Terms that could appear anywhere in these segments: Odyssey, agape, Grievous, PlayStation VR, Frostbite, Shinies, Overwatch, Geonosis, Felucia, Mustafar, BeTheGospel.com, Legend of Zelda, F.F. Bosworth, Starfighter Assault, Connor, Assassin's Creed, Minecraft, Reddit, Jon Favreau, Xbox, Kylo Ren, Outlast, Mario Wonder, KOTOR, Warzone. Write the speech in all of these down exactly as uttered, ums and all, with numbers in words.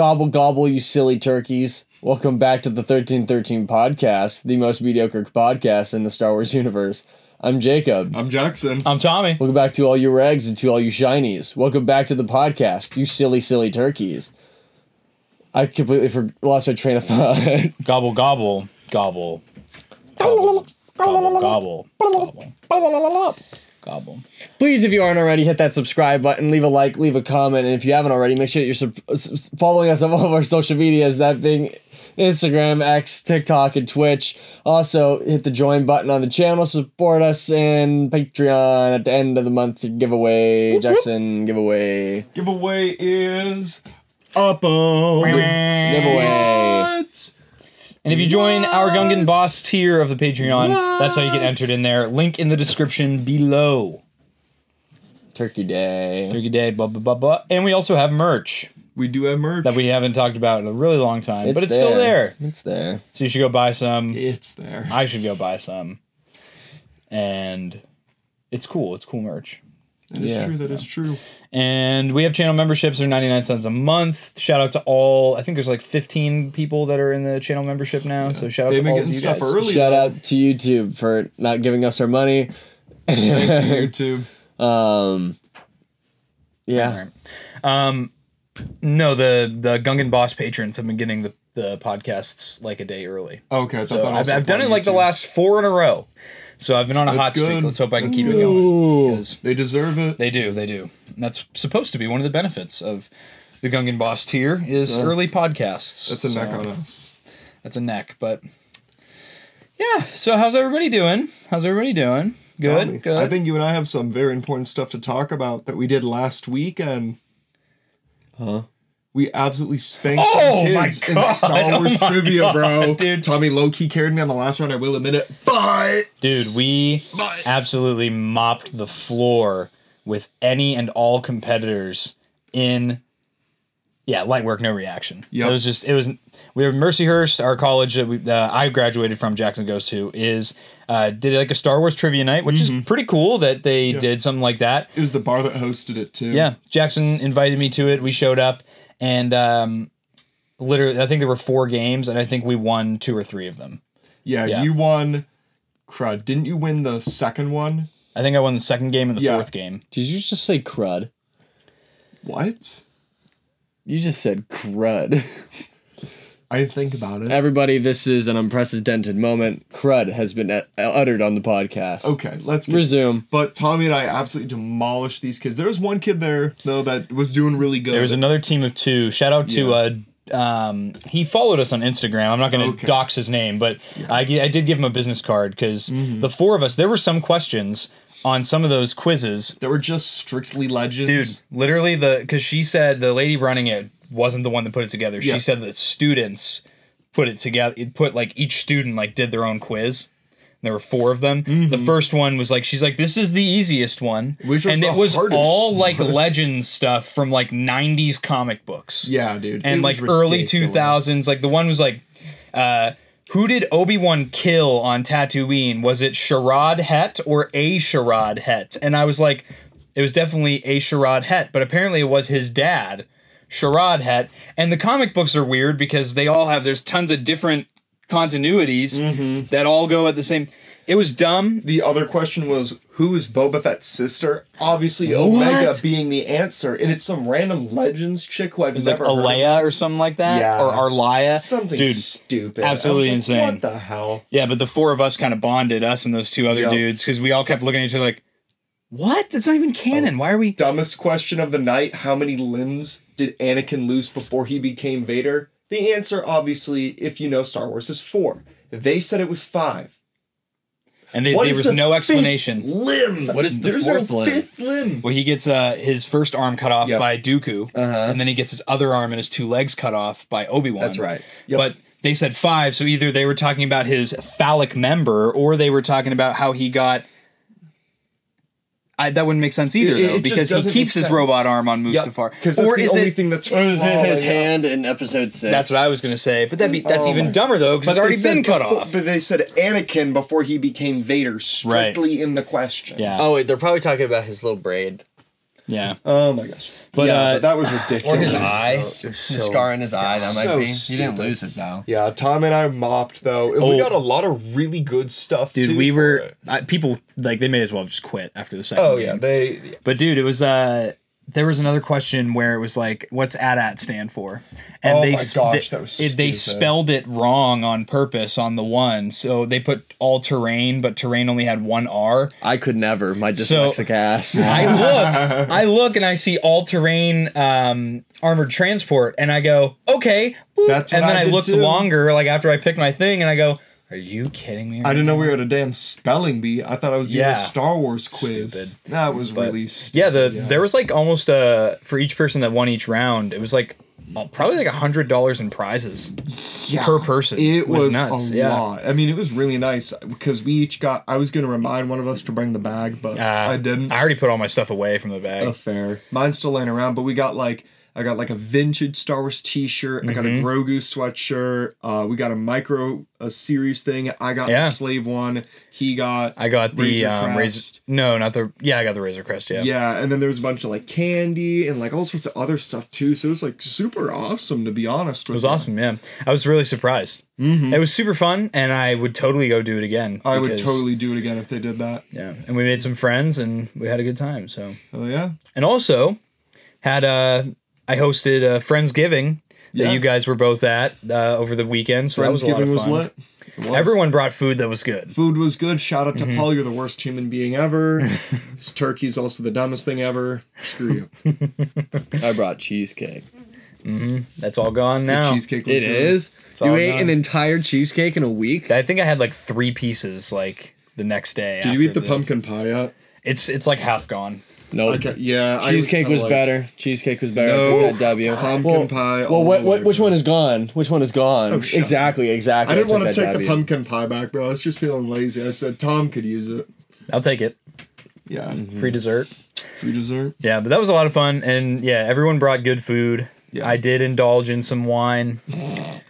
Gobble, gobble, you silly turkeys. Welcome back to the thirteen thirteen podcast, the most mediocre podcast in the Star Wars universe. I'm Jacob. I'm Jackson. I'm Tommy. Welcome back to all you regs and to all you shinies. Welcome back to the podcast, you silly, silly turkeys. I completely for- lost my train of thought. Gobble, gobble, gobble. Gobble, gobble, gobble, gobble. Gobble. Gobble. Please, if you aren't already, hit that subscribe button, leave a like, leave a comment, and if you haven't already, make sure that you're sub- following us on all of our social medias, that being Instagram, X, TikTok, and Twitch. Also, hit the join button on the channel, support us, and Patreon at the end of the month giveaway. Whoop, Jackson, whoop. giveaway. Giveaway is up on giveaway. What? And if you join what? our Gungan Boss tier of the Patreon, what? that's how you get entered in there. Link in the description below. Turkey Day. Turkey Day, blah, blah, blah, blah. And we also have merch. We do have merch. That we haven't talked about in a really long time, it's but it's there. still there. It's there. So you should go buy some. It's there. I should go buy some. And it's cool. It's cool merch. That yeah. is true. That yeah. is true. And we have channel memberships. They're ninety-nine cents a month. Shout out to all. I think there's like fifteen people that are in the channel membership now. Yeah. So shout out They've to all of you stuff guys. Early, shout though. out to YouTube for not giving us our money. Thank you, YouTube. Um, yeah. Right. Um, no, the the Gungan Boss patrons have been getting the, the podcasts like a day early. Okay. I so I've, I've done it like YouTube. the last four in a row. So I've been on a That's hot good. streak. Let's hope I can That's keep good. it going. They deserve it. They do. They do. And that's supposed to be one of the benefits of the Gungan Boss tier is yeah. early podcasts. That's a so neck on us. That's a neck, but yeah. So how's everybody doing? How's everybody doing? Good. Tommy, good. I think you and I have some very important stuff to talk about that we did last weekend. Huh? We absolutely spanked oh some kids in Star Wars oh trivia, God, bro. Dude. Tommy low-key carried me on the last round, I will admit it, but... Dude, we but. absolutely mopped the floor with any and all competitors in... Yeah, light work, no reaction. Yep. It was just, it was, we were Mercyhurst, our college that we, uh, I graduated from, Jackson goes to, is, uh, did like a Star Wars trivia night, which mm-hmm. is pretty cool that they yeah. did something like that. It was the bar that hosted it too. Yeah. Jackson invited me to it. We showed up and, um, literally, I think there were four games and I think we won two or three of them. Yeah. yeah. You won, crud. Didn't you win the second one? I think I won the second game and the yeah. fourth game. Did you just say crud? What? You just said crud. I didn't think about it. Everybody, this is an unprecedented moment. Crud has been u- uttered on the podcast. Okay, let's get resume. But Tommy and I absolutely demolished these kids. There was one kid there, though, that was doing really good. There was another team of two. Shout out to... Yeah. Uh, um, he followed us on Instagram. I'm not going to okay. dox his name, but yeah. I, I did give him a business card because mm-hmm. the four of us, there were some questions... on some of those quizzes that were just strictly legends. Dude, literally the, because she said the lady running it wasn't the one that put it together. Yeah. She said that students put it together. It put like each student like did their own quiz. There were four of them. Mm-hmm. The first one was like, she's like, this is the easiest one. Which was and it was hardest. all like legend stuff from like nineties comic books. Yeah, dude. And it like early two thousands. Like the one was like, uh, who did Obi-Wan kill on Tatooine? Was it A'Sharad Hett or A'Sharad Hett? And I was like, it was definitely A'Sharad Hett, but apparently it was his dad, A'Sharad Hett. And the comic books are weird because they all have, there's tons of different continuities mm-hmm. that all go at the same... It was dumb. The other question was, who is Boba Fett's sister? Obviously, what? Omega being the answer. And it's some random Legends chick who I've it's never like heard of. Alea or something like that? Yeah. Or Alea? Something Dude, stupid. Absolutely like, insane. What the hell? Yeah, but the four of us kind of bonded, us and those two other yep. dudes, because we all kept looking at each other like, what? It's not even canon. Oh, why are we... Dumbest question of the night. How many limbs did Anakin lose before he became Vader? The answer, obviously, if you know Star Wars, is four. They said it was five. And they, there was the no explanation. Limb. What is the There's fourth limb? Fifth limb. Well, he gets uh, his first arm cut off yep. by Dooku, uh-huh. and then he gets his other arm and his two legs cut off by Obi-Wan. That's right. Yep. But they said five, so either they were talking about his phallic member, or they were talking about how he got... I, that wouldn't make sense either, it, though, it because he keeps his robot arm on Mustafar. Yep, or the is only it, thing that's or is it his hand in episode six? That's what I was going to say. But that'd be that's oh even dumber, though, because it's already been cut before, off. But they said Anakin before he became Vader, strictly right. in the question. Yeah. Oh, wait, they're probably talking about his little braid. Yeah. Oh my gosh. But, yeah, uh, but that was ridiculous. Or his eye, so, the scar in his eye. That might so be. You didn't lose it though. Yeah, Tom and I mopped though. And oh. We got a lot of really good stuff. Dude, too, we were I, people like they may as well just quit after the second. Oh game. yeah, they. Yeah. But dude, it was uh. There was another question where it was like, what's A T A T stand for? And oh they, my gosh, they, that was it, they spelled it wrong on purpose on the one. So they put all terrain, but terrain only had one R. I could never, my dyslexic so ass. I look, I look and I see all terrain um, armored transport and I go, okay. That's and then I, I looked too. longer, like after I picked my thing and I go, are you kidding me? Right I didn't know now? We were at a damn spelling bee. I thought I was doing yeah. a Star Wars quiz. Stupid. That was but really stupid. Yeah, the, yeah, there was like almost, uh, for each person that won each round, it was like uh, probably like one hundred dollars in prizes yeah. per person. It, it was, was nuts. a yeah. lot. I mean, it was really nice because we each got, I was going to remind one of us to bring the bag, but uh, I didn't. I already put all my stuff away from the bag. Oh, fair. Mine's still laying around, but we got like, I got like a vintage Star Wars t-shirt. Mm-hmm. I got a Grogu sweatshirt. Uh, we got a micro a series thing. I got yeah. the slave one. He got I got the Razor um, Crest. Razor, no, not the yeah. I got the Razor Crest. Yeah, yeah. And then there was a bunch of like candy and like all sorts of other stuff too. So it was like super awesome to be honest. With it was them. awesome. Yeah, I was really surprised. Mm-hmm. It was super fun, and I would totally go do it again. I because, would totally do it again if they did that. Yeah, and we made some friends, and we had a good time. So oh yeah, and also had a. I hosted a Friendsgiving yes. that you guys were both at uh, over the weekend, so that was a lot of fun. Was lit. Was. Everyone brought food that was good. Food was good. Shout out to mm-hmm. Paul. You're the worst human being ever. Turkey's also the dumbest thing ever. Screw you. I brought cheesecake. Mm-hmm. That's all gone now. The cheesecake was it good. is. It's you ate gone. an entire cheesecake in a week? I think I had like three pieces like the next day. Did you eat the, the pumpkin pie yet? It's, it's like half gone. No, nope. okay, yeah, cheesecake was, was like, better. Cheesecake was better. No, I that W. Pumpkin well, pie. Well, what, what, which one is gone? Which one is gone? Oh, exactly, exactly. I didn't I want to take w. the pumpkin pie back, bro. I was just feeling lazy. I said Tom could use it. I'll take it. Yeah, mm-hmm. free dessert. Free dessert. Yeah, but that was a lot of fun, and yeah, everyone brought good food. Yeah. I did indulge in some wine.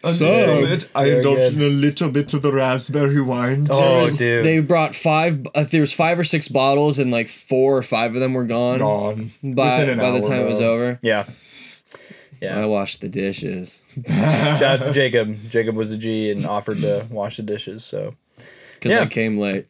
A so, little bit. I indulged good. in a little bit of the raspberry wine. Oh, was, dude. They brought five, uh, there was five or six bottles and like four or five of them were gone. Gone. By, by hour, the time though. it was over. Yeah. Yeah. I washed the dishes. Shout out to Jacob. Jacob was a G and offered to wash the dishes. So, because yeah. I came late.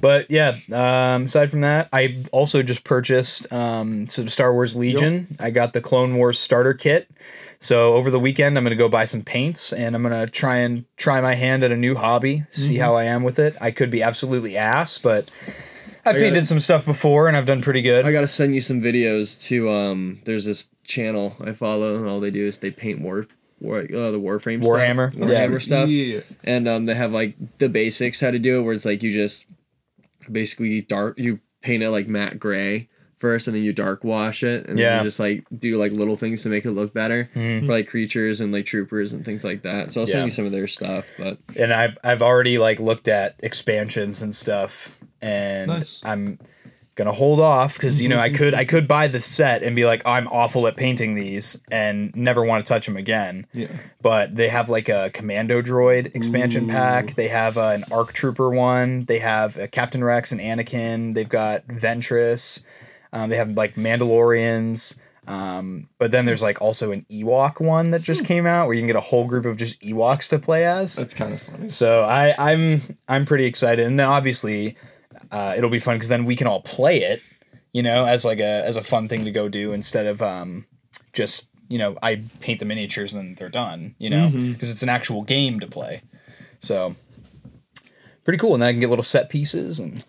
But yeah, um, aside from that, I also just purchased um, some Star Wars Legion. Yep. I got the Clone Wars starter kit. So over the weekend, I'm going to go buy some paints and I'm going to try and try my hand at a new hobby, see mm-hmm. how I am with it. I could be absolutely ass, but I, I painted gotta, some stuff before and I've done pretty good. I got to send you some videos to, um, there's this channel I follow and all they do is they paint war. War, uh, the Warframe Warhammer. stuff. Warhammer. Warhammer stuff. Yeah. And um, they have like the basics how to do it where it's like you just... Basically, dark. You paint it like matte gray first, and then you dark wash it, and yeah. then you just like do like little things to make it look better mm-hmm. for like creatures and like troopers and things like that. So I'll yeah. send you some of their stuff. But and I've I've already like looked at expansions and stuff, and nice. I'm gonna hold off because you know I could I could buy the set and be like oh, I'm awful at painting these and never want to touch them again. Yeah. But they have like a commando droid expansion Ooh. pack. They have uh, an ARC Trooper one. They have uh, Captain Rex and Anakin. They've got Ventress. Um, they have like Mandalorians. Um, but then there's like also an Ewok one that just came out where you can get a whole group of just Ewoks to play as. That's kind of funny. So I I'm I'm pretty excited, and then obviously. Uh, it'll be fun because then we can all play it, you know, as like a as a fun thing to go do instead of um, just, you know, I paint the miniatures and then they're done, you know, because mm-hmm. it's an actual game to play. So pretty cool. And then I can get little set pieces and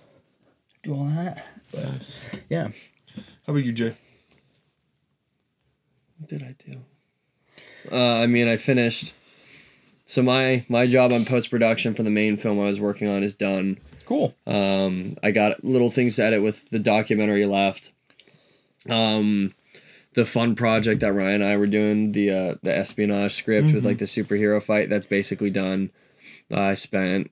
do all that. But, yeah. How about you, Jay? What did I do? Uh, I mean, I finished. So my my job on post-production for the main film I was working on is done. Cool. Um, I got little things to edit with the documentary left. Um, the fun project that Ryan and I were doing, the uh, the espionage script mm-hmm. with like the superhero fight, that's basically done. Uh, I spent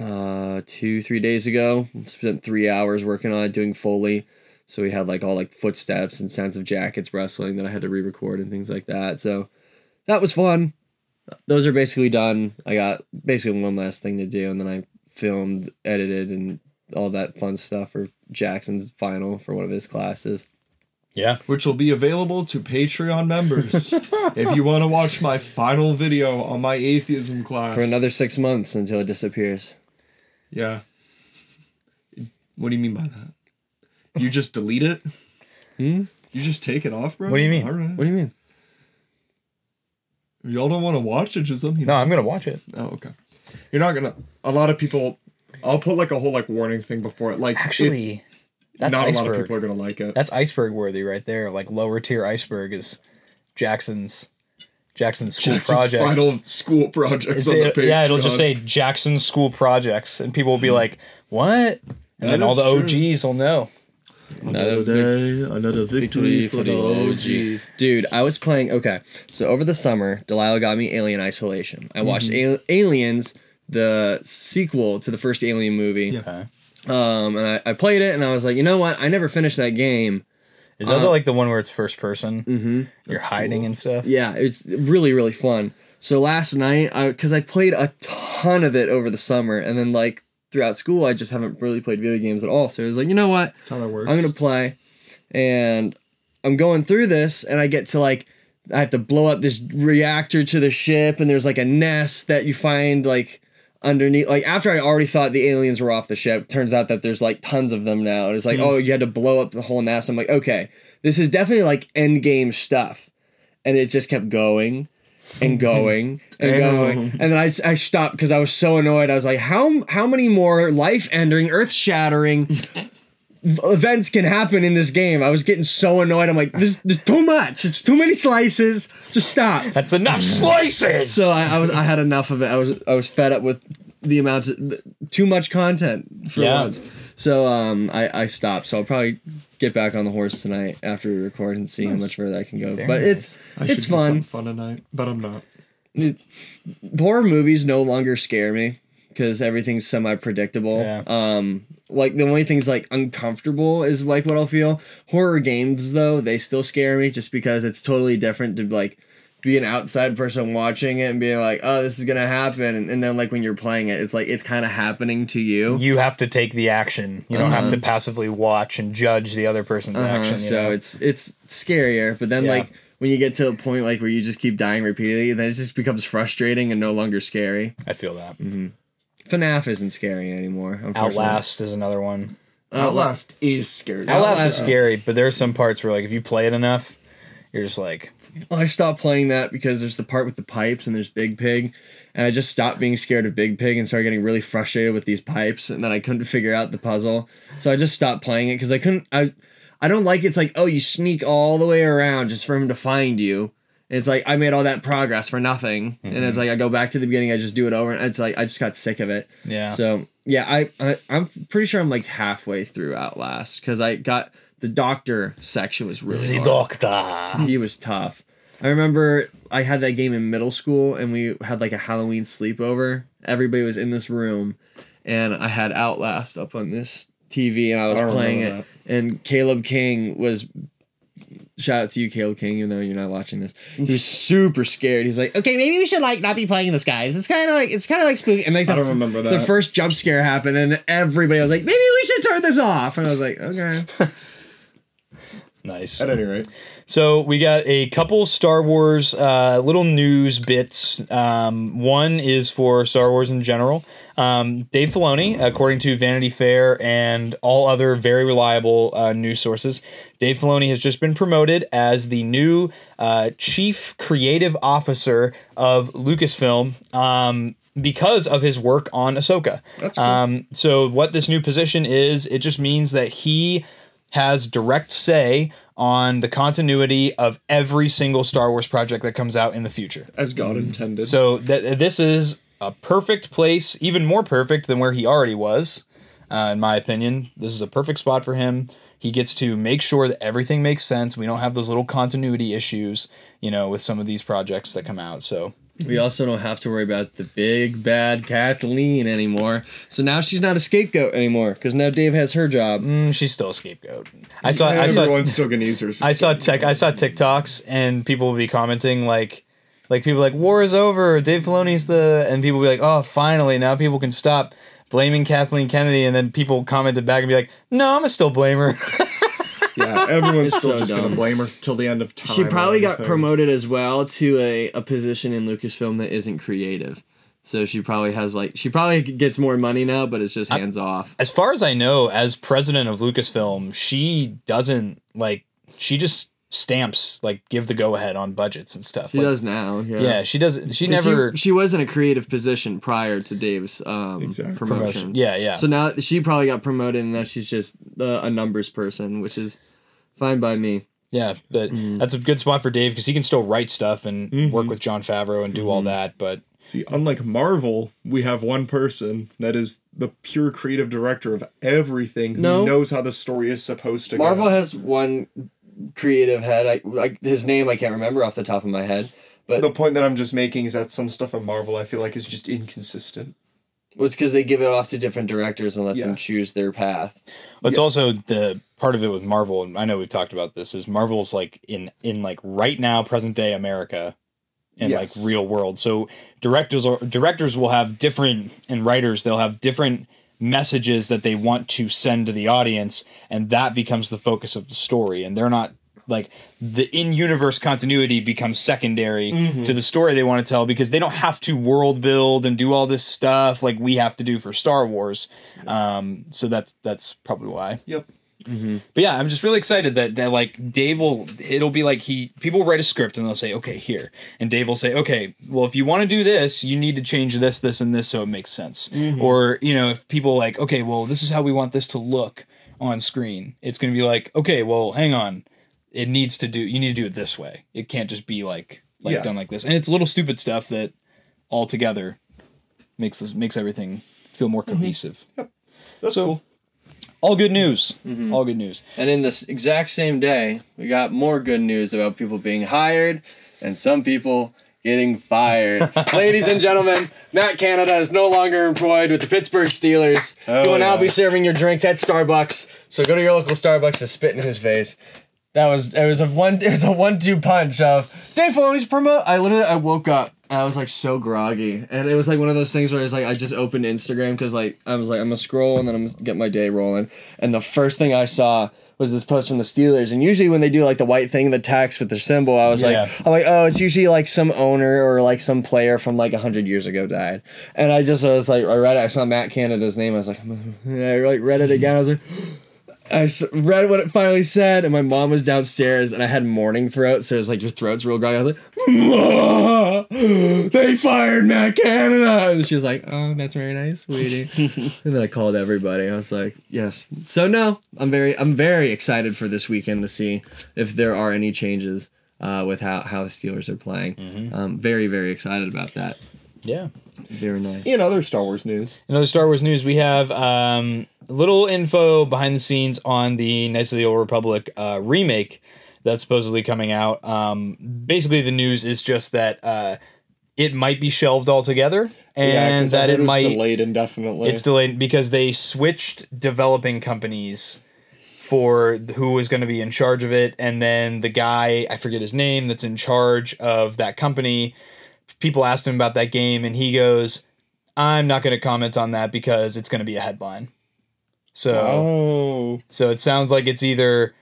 uh, two, three days ago, spent three hours working on it, doing Foley. So we had like all like footsteps and sounds of jackets rustling that I had to re-record and things like that. So that was fun. Those are basically done. I got basically one last thing to do, and then I filmed, edited, and all that fun stuff for Jackson's final for one of his classes. Yeah. Which will be available to Patreon members if you want to watch my final video on my atheism class. For another six months until it disappears. Yeah. What do you mean by that? You just delete it? Hmm? You just take it off, bro? What do you mean? All right. What do you mean? If y'all don't want to watch it, just let me know. No, I'm going to watch it. Oh, okay. You're not going to... A lot of people... I'll put like a whole like warning thing before it. Like Actually... It, That's Not iceberg. A lot of people are going to like it. That's iceberg worthy right there. Like lower tier iceberg is Jackson's Jackson's school Jackson's projects. Final school projects it's on it, the page. Yeah, it'll God. just say Jackson's school projects, and people will be like, "What?" And that then all the true. O Gs will know. Another, another day, another victory, victory for the O G. Dude, I was playing. Okay, so over the summer, Delilah got me Alien Isolation. I watched mm-hmm. a- Aliens, the sequel to the first Alien movie. Yeah. Okay. Um, and I, I played it, and I was like, you know what? I never finished that game. Is that um, like the one where it's first person? Mm-hmm. You're hiding cool. and stuff? Yeah, it's really, really fun. So last night, because I, I played a ton of it over the summer, and then like throughout school, I just haven't really played video games at all. So I was like, you know what? That's how that works. I'm going to play, and I'm going through this, and I get to like, I have to blow up this reactor to the ship, and there's like a nest that you find like... underneath, like after I already thought the aliens were off the ship, turns out that there's like tons of them now. And it's like, mm. oh, you had to blow up the whole nest. I'm like, okay, this is definitely like end game stuff. And it just kept going and going and going. And then I, I stopped because I was so annoyed. I was like, how how many more life ending, earth shattering events can happen in this game? I was getting so annoyed. I'm like, this is too much. It's too many slices. Just stop. That's enough slices. So I, I was, I had enough of it. I was, I was fed up with the amount of too much content for yeah. once. So um, I, I stopped. So I'll probably get back on the horse tonight after we record and see nice. how much further I can go. Very but nice. it's, I it's fun. Do fun tonight, but I'm not. It, horror movies no longer scare me because everything's semi-predictable. Yeah. Um, like the only things like uncomfortable is like what I'll feel. Horror games though, they still scare me just because it's totally different to like be an outside person watching it and being like, oh, this is gonna happen, and, and then like when you're playing it, it's like it's kind of happening to you. You have to take the action. You uh-huh. don't have to passively watch and judge the other person's uh-huh. action. You so know? it's it's scarier, but then yeah. like when you get to a point like where you just keep dying repeatedly, then it just becomes frustrating and no longer scary. I feel that. Mm-hmm. F NAF isn't scary anymore. Outlast is another one. Outlast is scary. Outlast uh, is scary, but there are some parts where, like, if you play it enough, you're just like... Well, I stopped playing that because there's the part with the pipes and there's Big Pig, and I just stopped being scared of Big Pig and started getting really frustrated with these pipes, and then I couldn't figure out the puzzle, so I just stopped playing it because I couldn't... I, I don't like it's like, oh, you sneak all the way around just for him to find you. It's like, I made all that progress for nothing. Mm-hmm. And it's like, I go back to the beginning, I just do it over. And it's like, I just got sick of it. Yeah. So, yeah, I, I, I'm pretty sure I'm like halfway through Outlast. Because I got, the doctor section was really The hard. doctor. He was tough. I remember I had that game in middle school. And we had like a Halloween sleepover. Everybody was in this room. And I had Outlast up on this T V. And I was I playing it. That. And Caleb King was... Shout out to you, Caleb King, even though you're not watching this. He was super scared. He's like, okay, maybe we should like not be playing in this, guys. It's kind of like it's kind of like spooky. And like the, I don't remember that. The first jump scare happened, and everybody was like, maybe we should turn this off. And I was like, okay, nice. At any rate, so we got a couple Star Wars uh, little news bits. Um, one is for Star Wars in general. Um, Dave Filoni, according to Vanity Fair and all other very reliable uh, news sources, Dave Filoni has just been promoted as the new uh, chief creative officer of Lucasfilm um, because of his work on Ahsoka. That's cool. Um, so what this new position is, it just means that he has direct say on the continuity of every single Star Wars project that comes out in the future. As God intended. So th- this is... a perfect place, even more perfect than where he already was, uh, in my opinion. This is a perfect spot for him. He gets to make sure that everything makes sense. We don't have those little continuity issues, you know, with some of these projects that come out. So we also don't have to worry about the big, bad Kathleen anymore. So now she's not a scapegoat anymore because now Dave has her job. Mm, she's still a scapegoat. I saw. I saw Everyone's still gonna use her. I saw tech. I saw TikToks and people will be commenting like. Like, people are like, war is over, Dave Filoni's the... And people will be like, oh, finally, now people can stop blaming Kathleen Kennedy. And then people commented back and be like, no, I'm going to still blame her. Yeah, everyone's still so just going to blame her till the end of time. She probably got promoted as well to a, a position in Lucasfilm that isn't creative. So she probably has like she probably gets more money now, but it's just hands I, off. As far as I know, as president of Lucasfilm, she doesn't like she just stamps like give the go ahead on budgets and stuff. She like, does now. Yeah, yeah she doesn't. She never. She, she was in a creative position prior to Dave's um, exactly. promotion. promotion. Yeah, yeah. So now she probably got promoted, and now she's just uh, a numbers person, which is fine by me. Yeah, but mm. that's a good spot for Dave because he can still write stuff and mm-hmm. work with Jon Favreau and do mm-hmm. all that, but. See, unlike Marvel, we have one person that is the pure creative director of everything who no. knows how the story is supposed to Marvel go. Marvel has one creative head. I, I, his name I can't remember off the top of my head. But the point that I'm just making is that some stuff in Marvel I feel like is just inconsistent. Well, it's because they give it off to different directors and let yeah. them choose their path. Well, it's yes. also the part of it with Marvel, and I know we've talked about this, is Marvel's like in, in like right now, present day America. And yes. like real world. So directors or directors will have different and writers, they'll have different messages that they want to send to the audience. And that becomes the focus of the story. And they're not like the in-universe continuity becomes secondary mm-hmm. to the story they want to tell because they don't have to world build and do all this stuff like we have to do for Star Wars. Um, so that's, that's probably why. Yep. Mm-hmm. But yeah, I'm just really excited that that like Dave will it'll be like he people write a script and they'll say okay here and Dave will say okay well if you want to do this you need to change this this and this so it makes sense mm-hmm. or you know if people like okay well this is how we want this to look on screen it's gonna be like okay well hang on it needs to do you need to do it this way it can't just be like like yeah. done like this and it's little stupid stuff that all together makes this makes everything feel more cohesive. Mm-hmm. Yep, that's so, cool. All good news. Mm-hmm. All good news. And in this exact same day, we got more good news about people being hired and some people getting fired. Ladies and gentlemen, Matt Canada is no longer employed with the Pittsburgh Steelers. Oh, he will yeah. now be serving your drinks at Starbucks. So go to your local Starbucks to spit in his face. That was it was a one it was a one-two punch of Dave Filoni's promo. I literally I woke up. I was like so groggy, and it was like one of those things where I was like, I just opened Instagram because like I was like, I'm gonna scroll and then I'm gonna get my day rolling. And the first thing I saw was this post from the Steelers. And usually when they do like the white thing, the text with their symbol, I was yeah. like, I'm like, oh, it's usually like some owner or like some player from like a hundred years ago died. And I just I was like, I read it. I saw Matt Canada's name. I was like, and I like read it again. I was like. I read what it finally said, and my mom was downstairs, and I had morning throat, so it was like, your throat's real groggy. I was like, Whoa! They fired Matt Canada! And she was like, oh, that's very nice, sweetie. And then I called everybody. I was like, yes. So, no, I'm very I'm very excited for this weekend to see if there are any changes uh, with how, how the Steelers are playing. Mm-hmm. I'm very, very excited about that. Yeah. Very nice. In other Star Wars news. In other Star Wars news, we have... Um, little info behind the scenes on the Knights of the Old Republic uh, remake that's supposedly coming out. Um, basically, the news is just that uh, it might be shelved altogether, and yeah, that it might delayed indefinitely. It's delayed because they switched developing companies for who was going to be in charge of it, and then the guy I forget his name that's in charge of that company. People asked him about that game, and he goes, "I'm not going to comment on that because it's going to be a headline." So, oh. so it sounds like it's either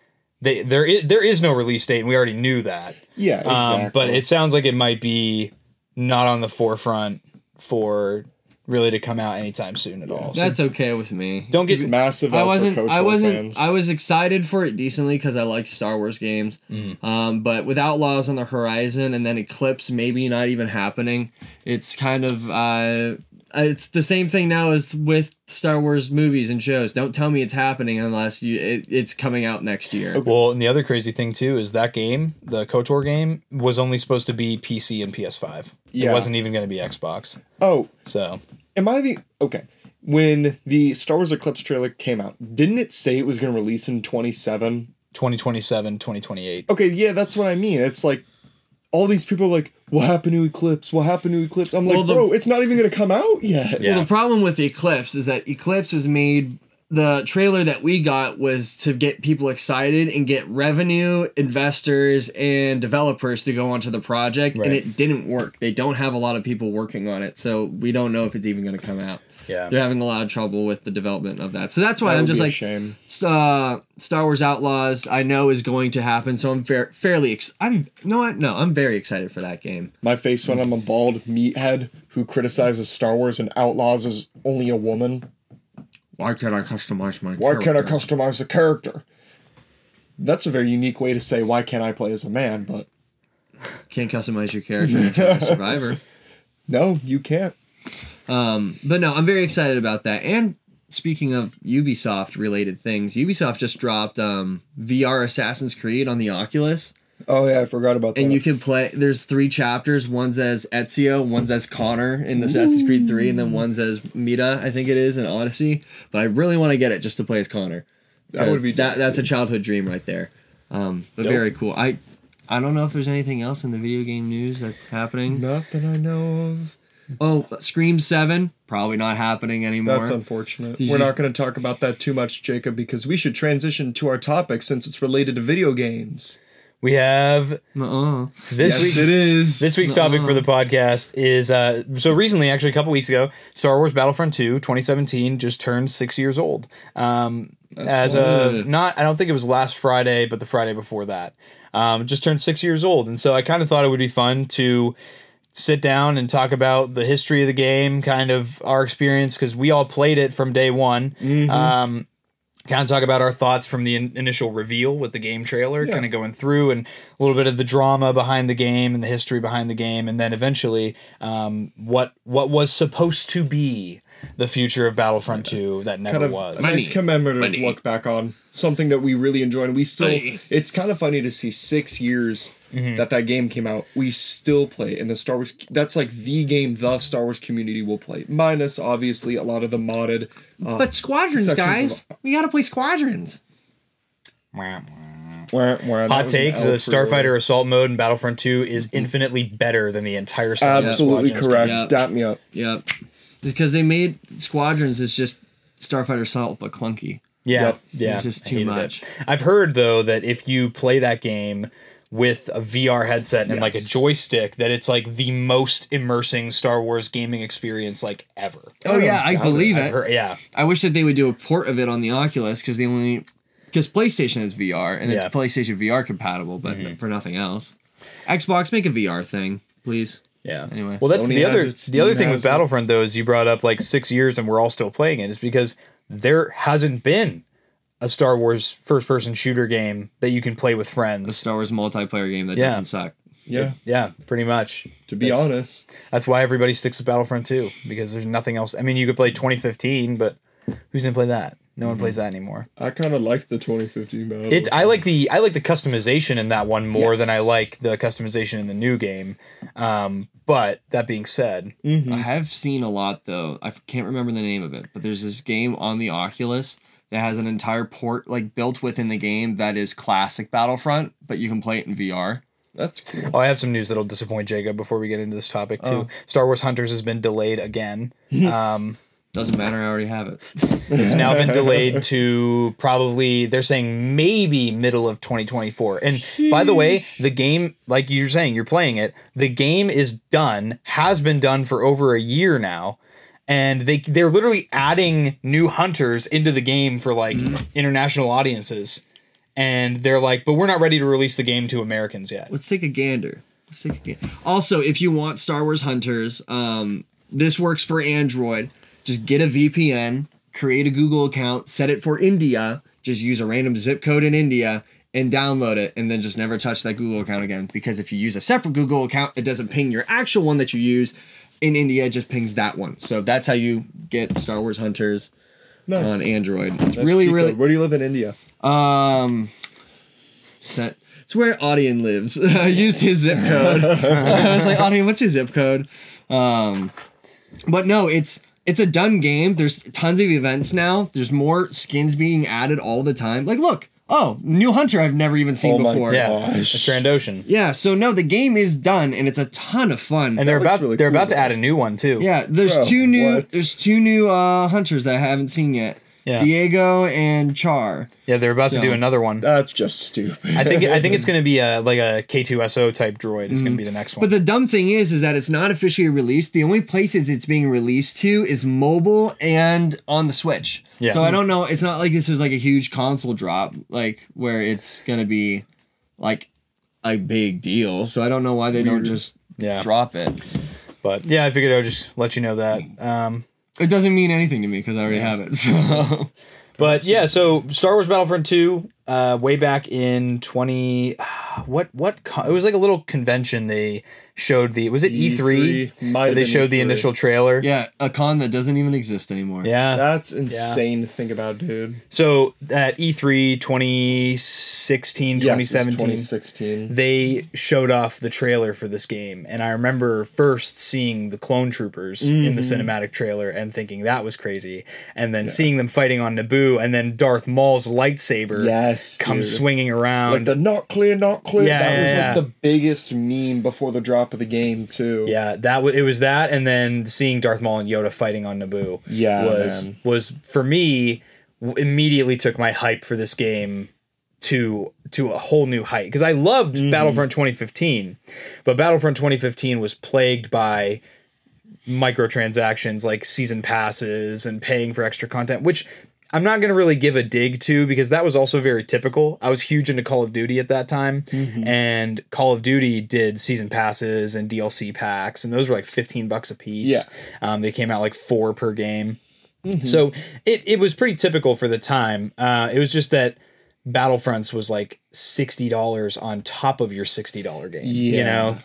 they there is there is no release date, and we already knew that. Yeah, exactly. Um, but it sounds like it might be not on the forefront for really to come out anytime soon at all. That's so okay with me. Don't get massive. I wasn't. I wasn't. Fans. I was excited for it decently because I like Star Wars games. Mm. Um, but with Outlaws on the horizon and then Eclipse maybe not even happening, it's kind of. Uh, It's the same thing now as with Star Wars movies and shows. Don't tell me it's happening unless you it, it's coming out next year. Okay. Well, and the other crazy thing, too, is that game, the KOTOR game, was only supposed to be P C and P S five. Yeah. It wasn't even going to be Xbox. Oh. So. Am I the... Okay. When the Star Wars Eclipse trailer came out, didn't it say it was going to release in twenty-seven? twenty twenty-seven, twenty twenty-eight. Okay, yeah, that's what I mean. It's like, all these people are like, what happened to Eclipse? What happened to Eclipse? I'm well, like, bro, the, it's not even going to come out yet. Yeah. Well, the problem with the Eclipse is that Eclipse was made the trailer that we got was to get people excited and get revenue, investors, and developers to go onto the project, right. And it didn't work. They don't have a lot of people working on it, so we don't know if it's even going to come out. Yeah. They're having a lot of trouble with the development of that. So that's why that I'm just like, shame. Uh, Star Wars Outlaws, I know is going to happen. So I'm fa- fairly, ex- I'm, you know what? No, I'm very excited for that game. My face when I'm a bald meathead who criticizes Star Wars and Outlaws is only a woman. Why can't I customize my Why character? Why can't I customize the character? That's a very unique way to say, why can't I play as a man, but. Can't customize your character in Jedi Survivor. No, you can't. Um, but no, I'm very excited about that. And speaking of Ubisoft related things, Ubisoft just dropped um, V R Assassin's Creed on the Oculus. Oh yeah, I forgot about that. And you can play, there's three chapters, one's as Ezio, one's as Connor in the Assassin's Creed three, and then one's as Mita, I think it is, in Odyssey. But I really want to get it just to play as Connor. That would be that, that's a childhood dream right there. Um, but nope. Very cool. I I don't know if there's anything else in the video game news that's happening. Not that I know of. Oh, Scream seven, probably not happening anymore. That's unfortunate. He's We're just... not going to talk about that too much, Jacob, because we should transition to our topic since it's related to video games. We have uh-uh. this yes, week, it is. This week's uh-uh. topic for the podcast is, uh, so recently, actually a couple weeks ago, Star Wars Battlefront two, twenty seventeen, just turned six years old. Um, as of not, I don't think it was last Friday, but the Friday before that, um, just turned six years old. And so I kind of thought it would be fun to sit down and talk about the history of the game, kind of our experience, because we all played it from day one. Mm-hmm. Um, kind of talk about our thoughts from the in- initial reveal with the game trailer, yeah. Kind of going through and a little bit of the drama behind the game and the history behind the game. And then eventually um, what what was supposed to be the future of Battlefront two that never kind of was. Nice commemorative Money. look back on something that we really enjoyed. And we still, Money. it's kind of funny to see six years mm-hmm. that that game came out. We still play in the Star Wars. That's like the game the Star Wars community will play. Minus obviously a lot of the modded. Uh, but Squadrons, guys, of, we got to play Squadrons. Wah, wah. Where, where, Hot take, the Starfighter Assault mode in Battlefront two is infinitely better than the entire Star Wars. Absolutely correct. Yep. Dap me up. Yep. Because they made Squadrons is just Starfighter Assault, but clunky. Yeah, yep. yeah. It's just too much. It. I've heard, though, that if you play that game with a V R headset and yes. like a joystick, that it's like the most immersing Star Wars gaming experience like ever. Oh, oh yeah, I believe it. it. Heard, yeah. I wish that they would do a port of it on the Oculus, because they only... Because PlayStation has V R, and yeah. it's PlayStation V R compatible, but mm-hmm. for nothing else. Xbox, make a V R thing, please. Yeah. Anyway, well, that's Sony the other the other thing with Battlefront, though, is you brought up like six years and we're all still playing it. It's because there hasn't been a Star Wars first-person shooter game that you can play with friends. A Star Wars multiplayer game that yeah. doesn't suck. Yeah. Yeah, pretty much. To be that's, honest. That's why everybody sticks with Battlefront two, because there's nothing else. I mean, you could play twenty fifteen, but who's going to play that? No one mm-hmm. plays that anymore. I kind of like the twenty fifteen battle. It, I like the I like the customization in that one more yes. than I like the customization in the new game. Um, but that being said, mm-hmm. I have seen a lot though. I can't remember the name of it, but there's this game on the Oculus that has an entire port like built within the game that is classic Battlefront, but you can play it in V R. That's cool. Oh, I have some news that'll disappoint Jacob before we get into this topic too. Oh. Star Wars Hunters has been delayed again. um Doesn't matter, I already have it. It's now been delayed to probably, they're saying maybe middle of twenty twenty-four. And Sheesh. By the way, the game, like you're saying, you're playing it, the game is done, has been done for over a year now. And they, they're literally adding new hunters into the game for like mm. international audiences. And they're like, but we're not ready to release the game to Americans yet. Let's take a gander. Let's take a gander. Also, if you want Star Wars Hunters, um, this works for Android. Just get a V P N, create a Google account, set it for India, just use a random zip code in India, and download it, and then just never touch that Google account again. Because if you use a separate Google account, it doesn't ping your actual one that you use. In India, it just pings that one. So that's how you get Star Wars Hunters nice. on Android. It's that's really, really... Where do you live in India? Um, set... It's where Audion lives. I used his zip code. I was like, Audion, what's your zip code? Um, but no, it's... It's a done game. There's tons of events now. There's more skins being added all the time. Like, look, oh, new hunter I've never even seen oh my before. Yeah, it's a Trandoshan. Yeah, so no, the game is done, and it's a ton of fun. And that they're about really they're cool, about to add a new one too. Yeah, there's Bro, two new what? there's two new uh, hunters that I haven't seen yet. Yeah. Diego and Char. Yeah, they're about so, to do another one. That's just stupid. I think I think it's going to be a like a K two S O type droid. It's mm. going to be the next one. But the dumb thing is, is that it's not officially released. The only places it's being released to is mobile and on the Switch. Yeah. So I don't know. It's not like this is like a huge console drop, like where it's going to be like a big deal. So I don't know why they Weird. don't just yeah. drop it. But yeah, I figured I would just let you know that. Um, It doesn't mean anything to me because I already yeah. have it. So. But yeah, so Star Wars Battlefront two, uh, way back in twenty, uh, what what con- it was like a little convention they showed the was it E three? E three they showed E three. The initial trailer. Yeah, a con that doesn't even exist anymore. Yeah, that's insane yeah. to think about, dude. So at E three twenty sixteen, yes, twenty seventeen, twenty sixteen, they showed off the trailer for this game, and I remember first seeing the clone troopers mm-hmm. in the cinematic trailer and thinking that was crazy, and then yeah. seeing them fighting on Naboo, and then Darth Maul's lightsaber yes, comes dude. swinging around, like the not clear, not clear. Yeah, that yeah, was yeah. like the biggest meme before the drop of the game too. Yeah, that w- it was that, and then seeing Darth Maul and Yoda fighting on Naboo. Yeah, was man. was for me w- immediately took my hype for this game to to a whole new height, because I loved mm-hmm. Battlefront twenty fifteen, but Battlefront twenty fifteen was plagued by microtransactions like season passes and paying for extra content, which I'm not going to really give a dig to because that was also very typical. I was huge into Call of Duty at that time, mm-hmm. and Call of Duty did season passes and D L C packs, and those were like fifteen bucks a piece. Yeah. Um, they came out like four per game. Mm-hmm. So it, it was pretty typical for the time. Uh, it was just that Battlefronts was like sixty dollars on top of your sixty dollars game, yeah. you know?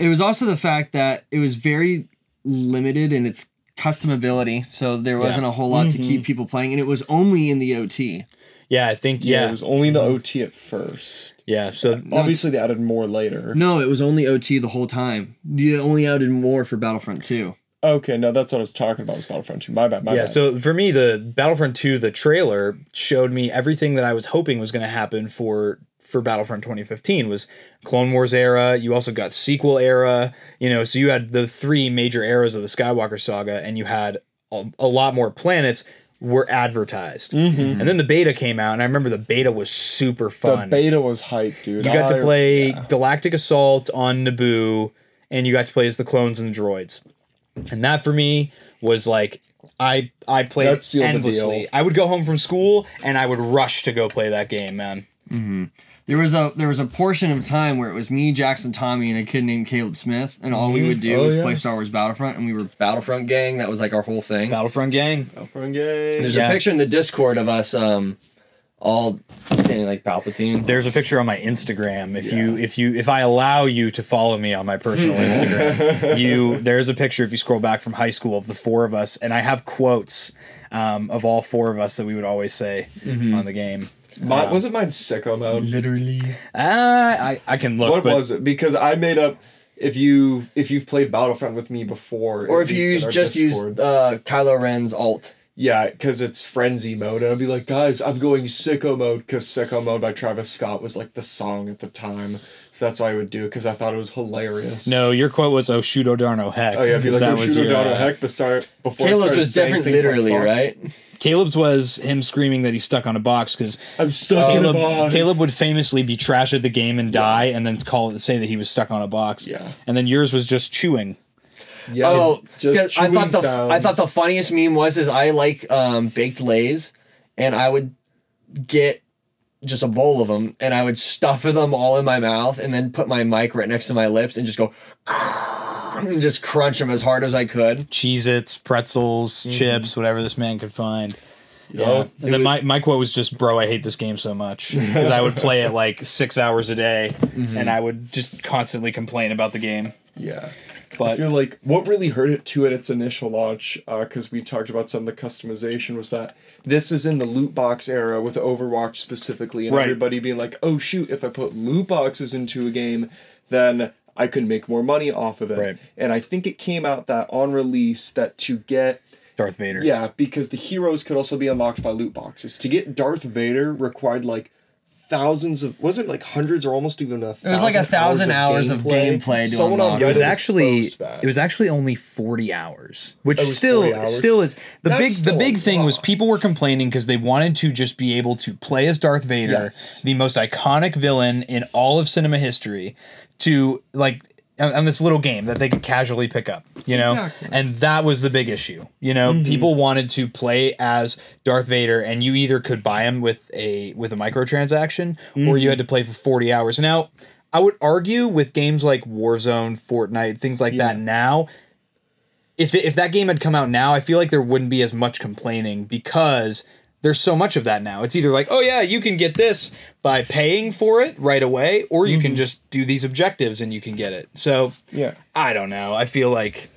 It was also the fact that it was very limited in its customability, so there wasn't yeah. a whole lot mm-hmm. to keep people playing, and it was only in the O T. Yeah, I think yeah, yeah it was only in the O T at first. Yeah, so yeah, obviously they added more later. No, it was only O T the whole time. They only added more for Battlefront two. Okay, no, that's what I was talking about was Battlefront two. My bad, my yeah, bad. Yeah, so for me, the Battlefront two, the trailer showed me everything that I was hoping was going to happen for for Battlefront twenty fifteen. Was Clone Wars era, you also got sequel era, you know, so you had the three major eras of the Skywalker saga, and you had a, a lot more planets were advertised. Mm-hmm. And then the beta came out, and I remember the beta was super fun. The beta was hype, dude. You got I, to play yeah. Galactic Assault on Naboo, and you got to play as the clones and the droids. And that for me was like, I I played endlessly. I would go home from school, and I would rush to go play that game, man. Mm-hmm. There was a there was a portion of time where it was me, Jackson, Tommy, and a kid named Caleb Smith, and all we would do oh, was yeah. play Star Wars Battlefront, and we were Battlefront gang. That was like our whole thing. Battlefront gang. Battlefront gang. There's yeah. a picture in the Discord of us um, all standing like Palpatine. There's a picture on my Instagram. If yeah. you if you if I allow you to follow me on my personal Instagram, you there's a picture if you scroll back from high school of the four of us, and I have quotes um, of all four of us that we would always say mm-hmm. on the game. My, um, wasn't mine sicko mode? Literally. Uh, I, I can look. What but was it? Because I made up, if, you, if you've played Battlefront with me before. Or if you use, just Discord. Use uh, Kylo Ren's alt. Yeah, because it's frenzy mode. And I'd be like, guys, I'm going sicko mode, because Sicko Mode by Travis Scott was like the song at the time. So that's why I would do it, because I thought it was hilarious. No, your quote was, oh, shoot, oh, darn, oh, heck. Oh, yeah, be like, oh, shoot, oh, darn, oh, heck. Before Caleb's was different, literally, like, right? Caleb's was him screaming that he's stuck on a box, because I'm stuck Caleb, in a box. Caleb would famously be trash at the game and die, yeah. and then call it, say that he was stuck on a box. Yeah. And then yours was just chewing. Yeah, oh, just chewing I thought the sounds. I thought the funniest meme was is I like um, baked Lays, and I would get just a bowl of them, and I would stuff them all in my mouth, and then put my mic right next to my lips, and just go, and just crunch them as hard as I could. Cheez-Its, pretzels, mm-hmm. chips, whatever this man could find. Yeah. yeah. And then my, my quote was just, bro, I hate this game so much. Because I would play it like six hours a day, mm-hmm. and I would just constantly complain about the game. Yeah. But I feel like what really hurt it to at its initial launch, because uh, we talked about some of the customization, was that this is in the loot box era with Overwatch specifically, and right. everybody being like, oh shoot, if I put loot boxes into a game, then I could make more money off of it. Right. And I think it came out that on release that to get Darth Vader. Yeah, because the heroes could also be unlocked by loot boxes. To get Darth Vader required like thousands of, was it like hundreds or almost even a thousand? It was like a thousand hours, hours of gameplay. Of gameplay to Someone unlock. on Reddit it was actually it was actually only forty hours, which still hours. still is the That's big the big thing lot. was people were complaining because they wanted to just be able to play as Darth Vader, yes. the most iconic villain in all of cinema history, to like on, on this little game that they could casually pick up, you know, exactly. and that was the big issue. You know, mm-hmm. people wanted to play as Darth Vader, and you either could buy him with a with a microtransaction, mm-hmm. or you had to play for forty hours. Now, I would argue with games like Warzone, Fortnite, things like yeah. that. Now, if it, if that game had come out now, I feel like there wouldn't be as much complaining because there's so much of that now. It's either like, oh yeah, you can get this by paying for it right away, or you mm-hmm. can just do these objectives and you can get it. So yeah, I don't know. I feel like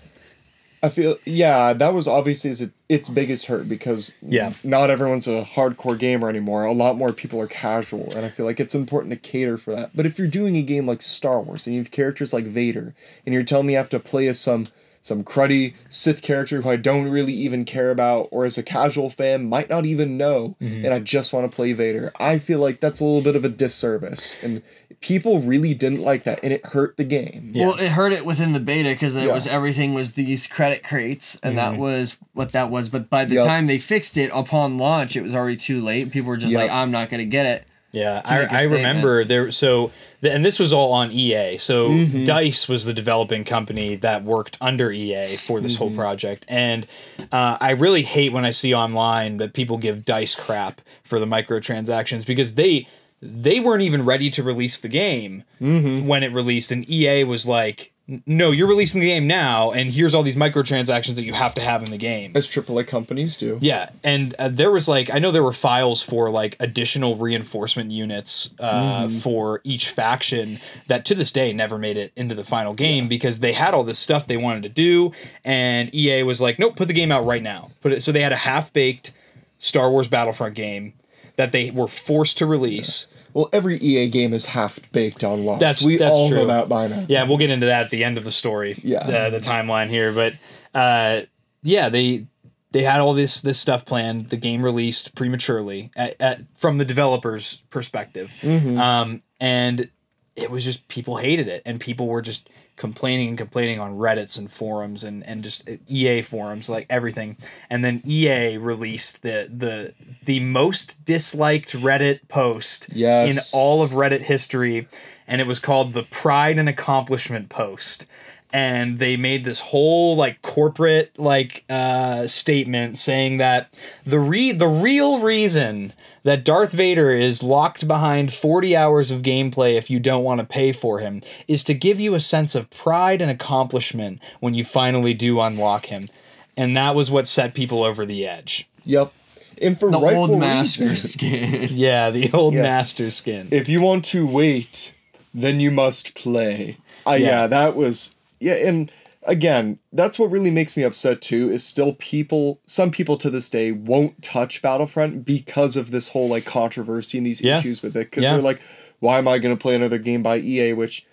I feel yeah, that was obviously its, its biggest hurt because yeah. not everyone's a hardcore gamer anymore. A lot more people are casual, and I feel like it's important to cater for that. But if you're doing a game like Star Wars and you have characters like Vader, and you're telling me I have to play as some some cruddy Sith character who I don't really even care about, or as a casual fan might not even know, mm-hmm. and I just want to play Vader. I feel like that's a little bit of a disservice, and people really didn't like that, and it hurt the game. Yeah. Well, it hurt it within the beta because it yeah. was everything was these credit crates, and mm-hmm. that was what that was. But by the yep. time they fixed it upon launch, it was already too late. People were just yep. like, "I'm not going to get it." Yeah, I, I remember there. So, and this was all on E A. So mm-hmm. DICE was the developing company that worked under E A for this mm-hmm. whole project. And uh, I really hate when I see online that people give DICE crap for the microtransactions because they they weren't even ready to release the game mm-hmm. when it released. And E A was like, no, you're releasing the game now, and here's all these microtransactions that you have to have in the game. As triple A companies do. Yeah, and uh, there was, like, I know there were files for, like, additional reinforcement units uh, mm. for each faction that to this day never made it into the final game yeah. because they had all this stuff they wanted to do, and E A was like, nope, put the game out right now. Put it. So they had a half-baked Star Wars Battlefront game that they were forced to release. Yeah. Well, every E A game is half-baked on launch. That's, we that's all true. know that by now. Yeah, we'll get into that at the end of the story, yeah. the, the timeline here. But, uh, yeah, they they had all this this stuff planned. The game released prematurely at, at, from the developer's perspective. Mm-hmm. Um, and it was just people hated it. And people were just complaining and complaining on Reddits and forums and, and just E A forums, like everything. And then E A released the the the most disliked Reddit post yes. in all of Reddit history, and it was called the Pride and Accomplishment post. And they made this whole like corporate like uh, statement saying that the re- the real reason that Darth Vader is locked behind forty hours of gameplay if you don't want to pay for him is to give you a sense of pride and accomplishment when you finally do unlock him. And that was what set people over the edge. Yep. And for the old master reasons. skin. Yeah, the old yeah. master skin. If you want to wait, then you must play. Uh, yeah. yeah, that was... Yeah, and... Again, that's what really makes me upset, too, is still people, some people to this day won't touch Battlefront because of this whole, like, controversy and these yeah. issues with it. Because yeah. they're like, why am I going to play another game by E A? Which,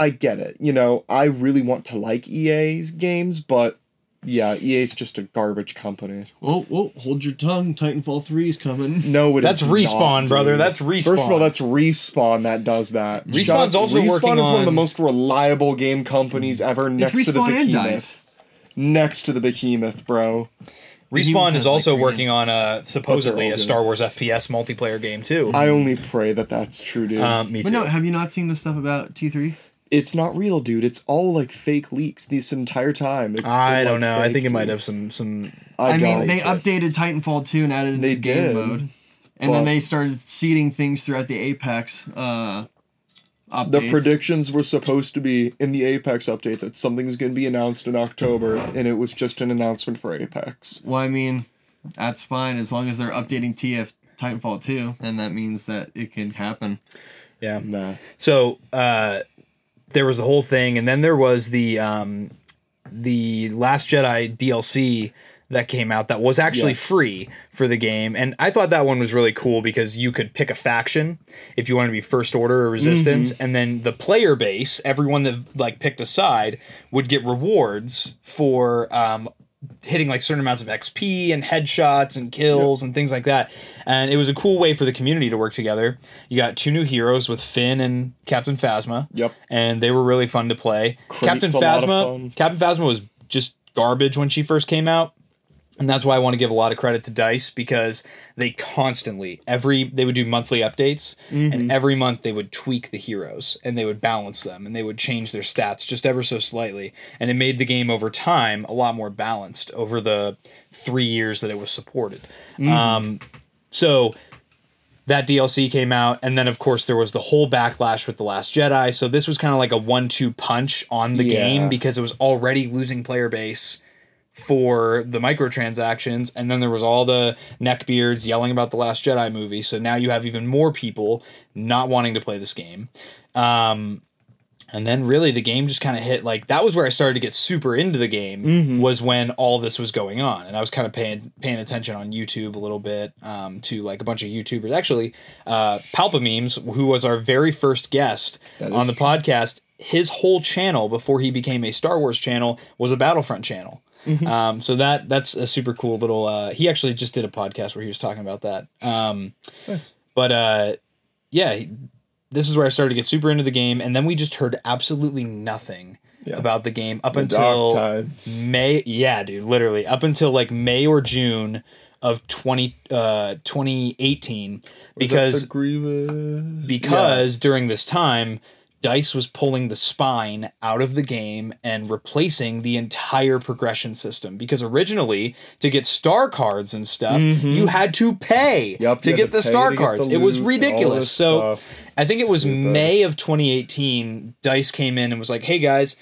I get it. You know, I really want to like E A's games, but, yeah, E A's just a garbage company. Oh, oh, hold your tongue. Titanfall three is coming. No, it that's is Respawn, not, brother. That's Respawn. First of all, that's Respawn that does that. Respawn's also Respawn working on... Respawn is one of the most reliable game companies ever next it's to the Behemoth. And DICE. Next to the Behemoth, bro. Respawn is also like working on a supposedly a Star Wars F P S multiplayer game, too. I only pray that that's true, dude. Um, me too. But no, have you not seen the stuff about T three? It's not real, dude. It's all, like, fake leaks this entire time. It's, I don't know. Fake, I think it might have some... some I, I mean, they updated Titanfall two and added a new game mode. And then they started seeding things throughout the Apex uh, updates. The predictions were supposed to be in the Apex update that something's going to be announced in October, and it was just an announcement for Apex. Well, I mean, that's fine as long as they're updating T F Titanfall two, and that means that it can happen. Yeah. Nah. So, uh... there was the whole thing, and then there was the um, the Last Jedi D L C that came out that was actually yes. free for the game, and I thought that one was really cool because you could pick a faction if you wanted to be First Order or Resistance, mm-hmm. and then the player base, everyone that like picked a side, would get rewards for um, hitting like certain amounts of X P and headshots and kills yep. and things like that. And it was a cool way for the community to work together. You got two new heroes with Finn and Captain Phasma. Yep. And they were really fun to play. Creates Captain Phasma. Captain Phasma was just garbage when she first came out. And that's why I want to give a lot of credit to DICE, because they constantly, every they would do monthly updates, mm-hmm. and every month they would tweak the heroes, and they would balance them, and they would change their stats just ever so slightly. And it made the game over time a lot more balanced over the three years that it was supported. Mm-hmm. Um, so that D L C came out, and then, of course, there was the whole backlash with The Last Jedi. So this was kind of like a one two punch on the yeah. game, because it was already losing player base for the microtransactions, and then there was all the neckbeards yelling about The Last Jedi movie, so now you have even more people not wanting to play this game. Um, and then really the game just kind of hit, like, that was where I started to get super into the game, mm-hmm. was when all this was going on, and I was kind of paying paying attention on YouTube a little bit, um, to, like, a bunch of YouTubers. Actually, uh, Palpamemes, who was our very first guest on the true. podcast, his whole channel, before he became a Star Wars channel, was a Battlefront channel. Mm-hmm. Um, so that that's a super cool little, uh, he actually just did a podcast where he was talking about that. Um, nice. But uh, yeah, this is where I started to get super into the game. And then we just heard absolutely nothing yeah. about the game up the until May. Yeah, dude, literally up until like May or June of twenty eighteen, because, because yeah. during this time, DICE was pulling the spine out of the game and replacing the entire progression system, because originally to get star cards and stuff, mm-hmm. you had to pay yep, to, get to get the star cards. It was ridiculous. So stuff. I think it was Super. May of twenty eighteen. DICE came in and was like, hey guys,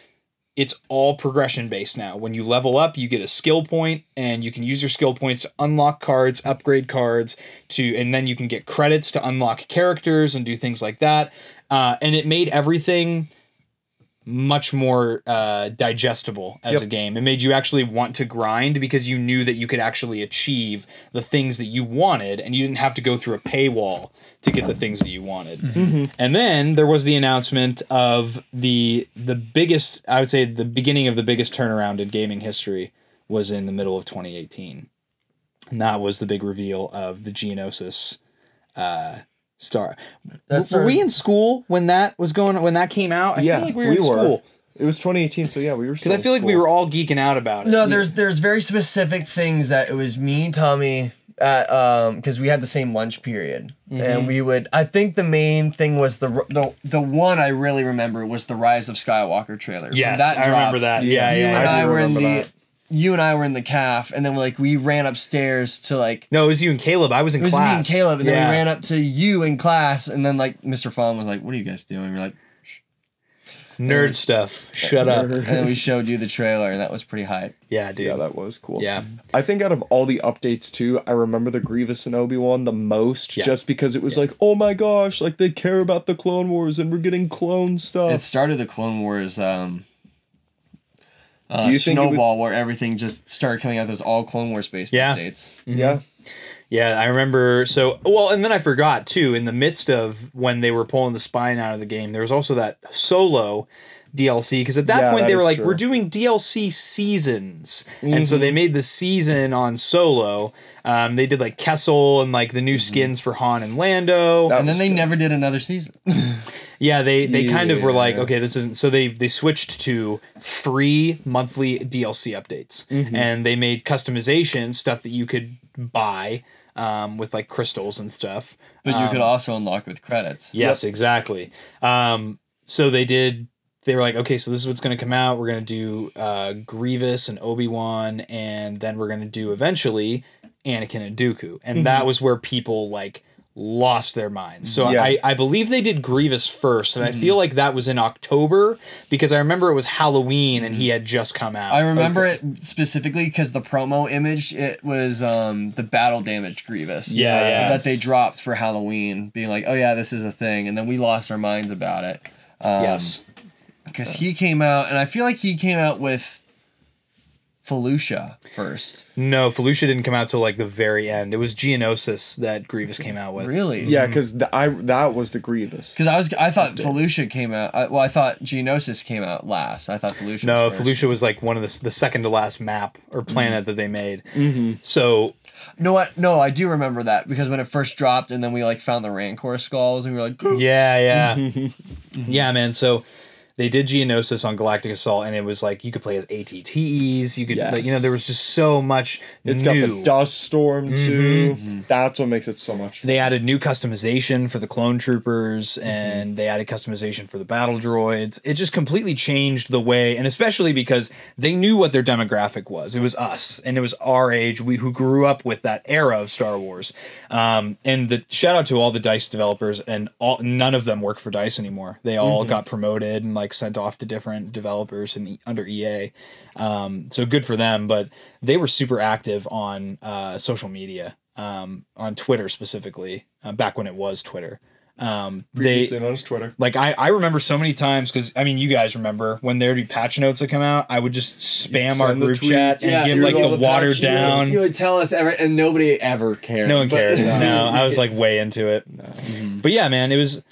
it's all progression based now. When you level up, you get a skill point, and you can use your skill points to unlock cards, upgrade cards, to, and then you can get credits to unlock characters and do things like that. Uh, and it made everything much more uh, digestible as yep. a game. It made you actually want to grind, because you knew that you could actually achieve the things that you wanted, and you didn't have to go through a paywall to get the things that you wanted. Mm-hmm. And then there was the announcement of the the biggest, I would say the beginning of the biggest turnaround in gaming history was in the middle of twenty eighteen. And that was the big reveal of the Geonosis uh, Star. That's were our... we in school when that was going, when that came out? I yeah, feel like we were we in school. Were. It was twenty eighteen, so yeah, we were still Because I feel in like we were all geeking out about it. No, we... there's there's very specific things that it was me, Tommy, at um because we had the same lunch period, mm-hmm. and we would, I think the main thing was the the the one I really remember was the Rise of Skywalker trailer. Yes, that I dropped. remember that. Yeah, yeah. You yeah, and I, I were in the that. you and I were in the caf, and then like we ran upstairs to like no, it was you and Caleb. I was in it was class. It was me and Caleb, and yeah. then we ran up to you in class, and then like Mister Fong was like, "What are you guys doing?" We're like, Shh. "Nerd stuff, shut nerd. up." And then we showed you the trailer, and that was pretty hype. Yeah, dude. Yeah, that was cool. Yeah. I think out of all the updates, too, I remember the Grievous and Obi-Wan the most, yeah. just because it was yeah. like, oh my gosh, like they care about the Clone Wars, and we're getting clone stuff. It started the Clone Wars um, uh, Do you snowball think would... where everything just started coming out. There's all Clone Wars-based yeah. updates. Mm-hmm. Yeah. Yeah, I remember. So, well, and then I forgot, too, in the midst of when they were pulling the spine out of the game, there was also that Solo D L C, because at that yeah, point that they were like, true. we're doing D L C seasons, mm-hmm. and so they made the season on Solo. Um, they did like Kessel and like the new skins for Han and Lando, that and then they good. never did another season. yeah, they they yeah. kind of were like, okay, this isn't. So they they switched to free monthly D L C updates, mm-hmm. and they made customization stuff that you could buy um, with like crystals and stuff, but you um, could also unlock with credits. Yes, yep. exactly. Um, so they did. They were like, okay, so this is what's going to come out. We're going to do uh, Grievous and Obi-Wan, and then we're going to do eventually Anakin and Dooku. And mm-hmm. that was where people like lost their minds. So yeah. I, I believe they did Grievous first, and mm-hmm. I feel like that was in October, because I remember it was Halloween and he had just come out. I remember okay. it specifically because the promo image, it was um, the battle damage Grievous yeah, uh, yeah. that they dropped for Halloween, being like, oh yeah, this is a thing. And then we lost our minds about it. Um, yes. Because he came out, and I feel like he came out with Felucia first. No, Felucia didn't come out till like the very end. It was Geonosis that Grievous came out with. Really? Yeah, because mm-hmm. I that was the Grievous. Because I was I thought Felucia came out. I, well, I thought Geonosis came out last. I thought Felucia. No, was first. Felucia was like one of the the second to last map or planet mm-hmm. that they made. Mm-hmm. So. No, I, no, I do remember that because when it first dropped, and then we like found the Rancor skulls, and we were like, Goop. yeah, yeah, yeah, man. So. They did Geonosis on Galactic Assault, and it was like you could play as A T T Es. You could, yes. like, you know, there was just so much. It's new. Got the dust storm too. Mm-hmm. That's what makes it so much fun. They added new customization for the clone troopers, mm-hmm. and they added customization for the battle droids. It just completely changed the way, and especially because they knew what their demographic was. It was us, and it was our age, we who grew up with that era of Star Wars. Um, and the shout out to all the DICE developers, and all none of them work for DICE anymore. They all mm-hmm. got promoted and like. Sent off to different developers and under E A, um, so good for them. But they were super active on uh, social media, um, on Twitter specifically, uh, back when it was Twitter. Um, they on his Twitter. Like I, I remember so many times because I mean you guys remember when there'd be patch notes that come out, I would just spam our group chat and yeah, give like the, the watered patch, down. You would, you would tell us every, and nobody ever cared. No one cared. no, no, I was like way into it. No. Mm-hmm. But yeah, man, it was.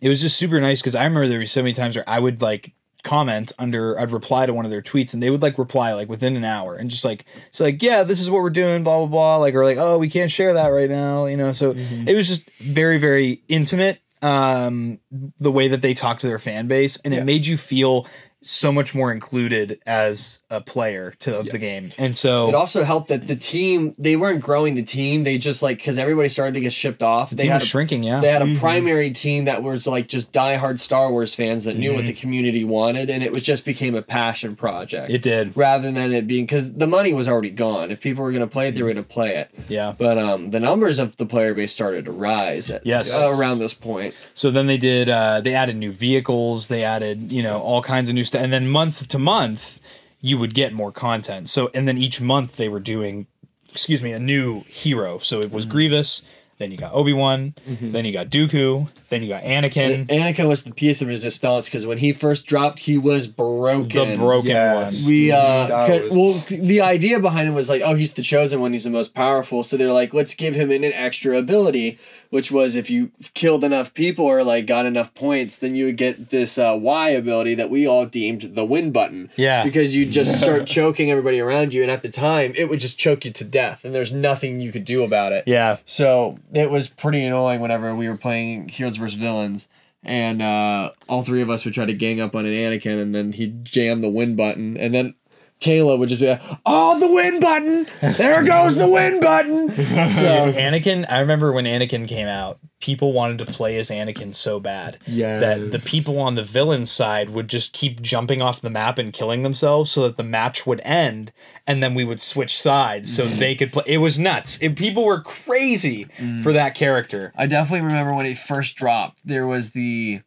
It was just super nice because I remember there were so many times where I would like comment under, I'd reply to one of their tweets and they would like reply like within an hour and just like, it's like, yeah, this is what we're doing, blah, blah, blah. Like, or like, oh, we can't share that right now. You know, so mm-hmm. it was just very, very intimate um, the way that they talked to their fan base. And yeah. it made you feel so much more included as a player to of yes. the game. And so it also helped that the team, they weren't growing the team. They just like, cause everybody started to get shipped off. The they team had was a, shrinking. Yeah. They had a mm-hmm. primary team that was like just diehard Star Wars fans that knew mm-hmm. what the community wanted. And it was just became a passion project. It did rather than it being, cause the money was already gone. If people were going to play it, they were going to play it. Yeah. But, um, the numbers of the player base started to rise at, yes. uh, around this point. So then they did, uh, they added new vehicles. They added, you know, all kinds of new, and then month to month you would get more content. So and then each month they were doing excuse me a new hero. So it was mm-hmm. Grievous, then you got Obi-Wan, mm-hmm. then you got Dooku, then you got Anakin. And Anakin was the piece of resistance because when he first dropped, he was broken. The broken yes, one. We uh, was... well, the idea behind him was like, oh, he's the chosen one. He's the most powerful. So they're like, let's give him an, an extra ability, which was if you killed enough people or like got enough points, then you would get this uh, Y ability that we all deemed the win button. Yeah. Because you just start choking everybody around you, and at the time, it would just choke you to death, and there's nothing you could do about it. Yeah. So it was pretty annoying whenever we were playing Heroes versus Villains, and uh, all three of us would try to gang up on an Anakin, and then he'd jam the win button, and then Kayla would just be like, oh, the win button! There goes the win button! So Anakin, I remember when Anakin came out, people wanted to play as Anakin so bad yes. that the people on the villain side would just keep jumping off the map and killing themselves so that the match would end, and then we would switch sides so mm-hmm. they could play. It was nuts. It, people were crazy mm. for that character. I definitely remember when it first dropped, there was the...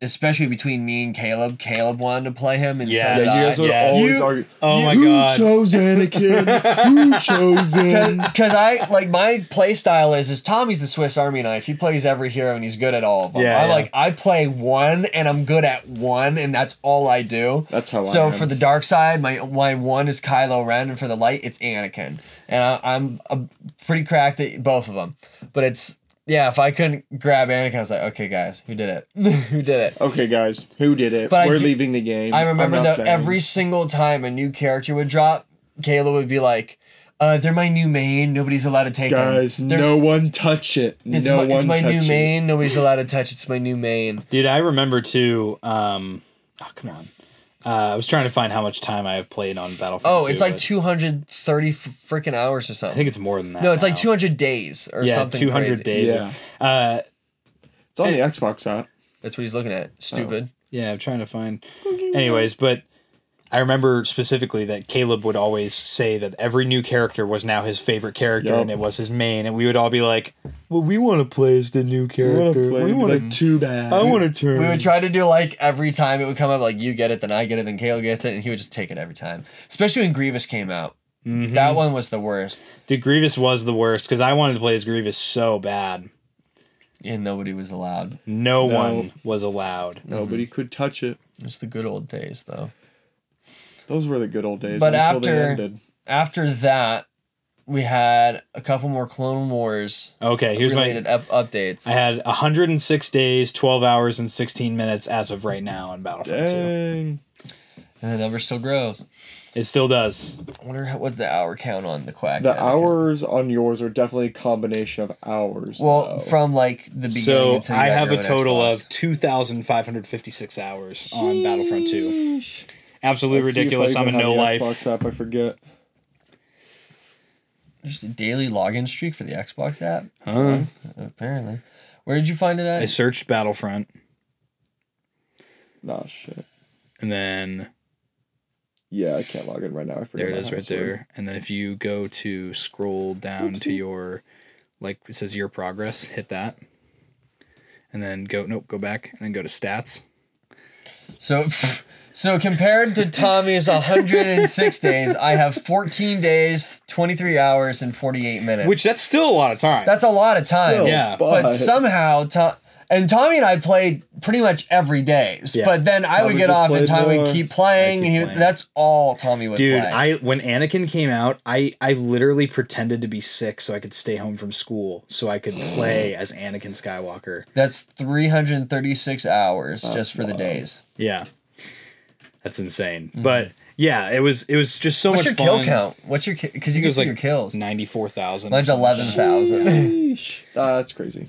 Especially between me and Caleb, Caleb wanted to play him, and yeah, so did I. You guys would yes. always you, argue. Oh you, my who god, chose Anakin? Who chose him? Because I like my play style is is Tommy's the Swiss Army knife. He plays every hero and he's good at all of them. Yeah, I yeah. like I play one and I'm good at one and that's all I do. That's how. So I am. For the dark side, my my one is Kylo Ren, and for the light, it's Anakin. And I, I'm a, pretty cracked at both of them, but it's. Yeah, if I couldn't grab Anakin, I was like, okay, guys, who did it? who did it? Okay, guys, who did it? But We're do, leaving the game. I remember that playing. Every single time a new character would drop, Kayla would be like, uh, they're my new main. Nobody's allowed to take guys, it. Guys, no one touch it. No it's my, one it's my touch new it. main. Nobody's allowed to touch it. It's my new main. Dude, I remember, too. Um, oh, come on. Uh, I was trying to find how much time I have played on Battlefront. Oh, it's two, like two hundred thirty freaking hours or something. I think it's more than that. No, it's now. Like two hundred days or yeah, something. two hundred crazy. Days. Yeah, two hundred days. Uh, it's on it, the Xbox app. That's what he's looking at. Stupid. Oh. Yeah, I'm trying to find. Anyways, but I remember specifically that Caleb would always say that every new character was now his favorite character yep. and it was his main, and we would all be like, well, we want to play as the new character. We want to play. We want like, too bad. I want to turn. We would try to do, like, every time it would come up, like, you get it, then I get it, then Kale gets it, and he would just take it every time. Especially when Grievous came out. Mm-hmm. That one was the worst. Dude, Grievous was the worst, because I wanted to play as Grievous so bad. And nobody was allowed. No, no. one was allowed. Nobody mm-hmm. could touch it. It was the good old days, though. Those were the good old days. But until after, they ended. After that, we had a couple more Clone Wars. Okay, here's related my up- updates. I had one hundred six days, twelve hours, and sixteen minutes as of right now in Battlefront Dang. two. And the number still grows. It still does. I wonder how, what the hour count on the Quack. The hours count. on yours are definitely a combination of hours. Well, though. From like the beginning. So until you I have a total Xbox. Of two thousand five hundred fifty-six hours Sheesh. on Battlefront two. Absolutely Let's ridiculous. I'm a no life. Xbox app, I forget. Just a daily login streak for the Xbox app? Huh. Apparently. Where did you find it at? I searched Battlefront. Oh, shit. And then... Yeah, I can't log in right now. I there it is right there. Word. And then if you go to scroll down Oopsie. to your... Like, it says your progress. Hit that. And then go... Nope, go back. And then go to stats. So... So compared to Tommy's one hundred six days, I have fourteen days, twenty-three hours, and forty-eight minutes. Which, that's still a lot of time. That's a lot of time. Still, yeah. But, but somehow, Tom, and Tommy and I played pretty much every day. Yeah. But then Tommy I would get off and Tommy more. would keep playing. Keep and he, playing. That's all Tommy would Dude, play. Dude, when Anakin came out, I, I literally pretended to be sick so I could stay home from school so I could play as Anakin Skywalker. That's three hundred thirty-six hours oh, just for wow. the days. Yeah. That's insane. Mm-hmm. But yeah, it was it was just so What's much fun. What's your kill count? What's your ki- cuz you can see like your kills. ninety-four thousand. Mine's eleven thousand. Uh, that's crazy.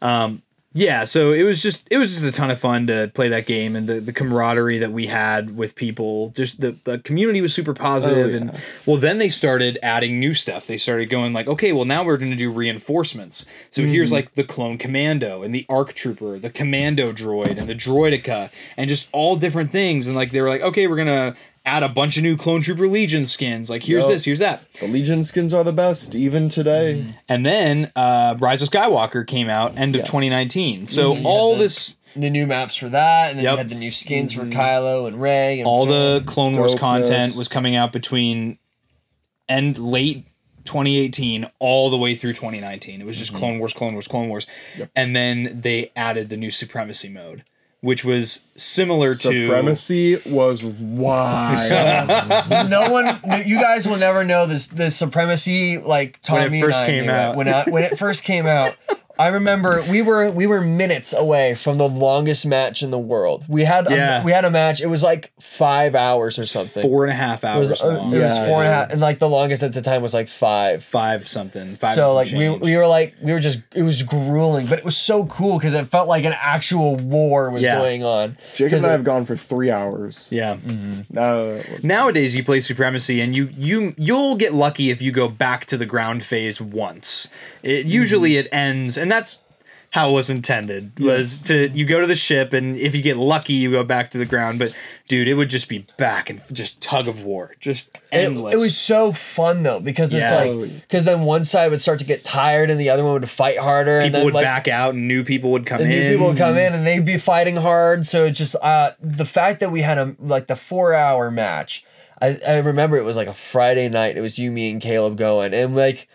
Um yeah, so it was just it was just a ton of fun to play that game, and the, the camaraderie that we had with people. Just the, the community was super positive. Oh, yeah. And well, then they started adding new stuff. They started going like, okay, well now we're going to do reinforcements. So mm. here's like the clone commando and the A R C trooper, the commando droid and the droidica, and just all different things. And like they were like, okay, we're gonna add a bunch of new Clone Trooper Legion skins. Like, here's yep. this, here's that. The Legion skins are the best, even today. Mm. And then uh, Rise of Skywalker came out end of yes. twenty nineteen. So mm-hmm. all the, this... The new maps for that, and then yep. you had the new skins mm-hmm. for Kylo and Rey. And all Finn. The Clone Wars Dopeness. content was coming out between end late twenty eighteen all the way through twenty nineteen. It was just mm-hmm. Clone Wars, Clone Wars, Clone Wars. Yep. And then they added the new Supremacy mode, which was similar Supremacy to... Supremacy was wild. No one... You guys will never know this, this Supremacy, like Tommy and I knew it. When, I, when it first came out. I remember we were we were minutes away from the longest match in the world. We had yeah. a, we had a match. It was like five hours or something. Four and a half hours. It was, long. It yeah, was four yeah. and a half, and like the longest at the time was like five, five something. Five. So like we we were like we were just it was grueling, but it was so cool because it felt like an actual war was yeah. going on. Jake and I it, have gone for three hours. Yeah. Mm-hmm. Uh, Nowadays you play Supremacy and you you you'll get lucky if you go back to the ground phase once. It usually mm-hmm. it ends. And that's how it was intended, was to you go to the ship, and if you get lucky, you go back to the ground. But dude, it would just be back and just tug of war, just endless. It, it was so fun though, because it's yeah. like because then one side would start to get tired, and the other one would fight harder. People and then, would like, back out, and new people would come in. New people would come in, and they'd be fighting hard. So it's just uh, the fact that we had a like the four hour match. I, I remember it was like a Friday night. It was you, me, and Caleb going, and like.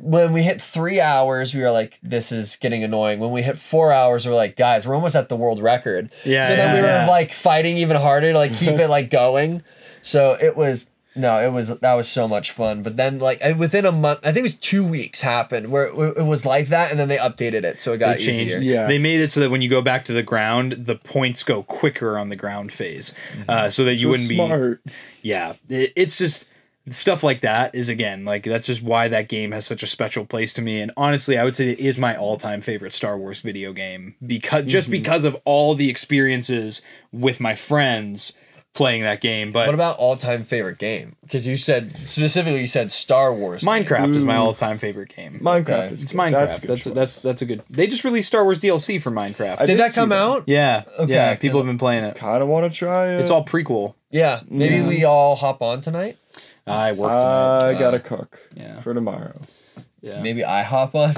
When we hit three hours, we were like, this is getting annoying. When we hit four hours, we were like, guys, we're almost at the world record. Yeah, so yeah, then we were yeah. like fighting even harder to like keep it like going. So it was, no, it was, that was so much fun. But then like within a month, I think it was two weeks happened where it, it was like that. And then they updated it. So it got they changed, easier. Yeah. They made it so that when you go back to the ground, the points go quicker on the ground phase. Mm-hmm. Uh, so that you so wouldn't smart. be. Yeah. It, it's just. Stuff like that is, again, like that's just why that game has such a special place to me. And honestly, I would say it is my all-time favorite Star Wars video game because just mm-hmm. because of all the experiences with my friends playing that game. But what about all-time favorite game? Because you said specifically, you said Star Wars. Minecraft game. is my all-time favorite game. Minecraft, okay. is it's good. Minecraft. That's that's a, that's that's a good. They just released Star Wars D L C for Minecraft. Did, did that come that. out? Yeah. Okay. Yeah. People have been playing it. Kind of want to try it. It's all prequel. Yeah. Maybe yeah. we all hop on tonight. I work tonight. I gotta uh, cook yeah. for tomorrow. Yeah, maybe I hop on.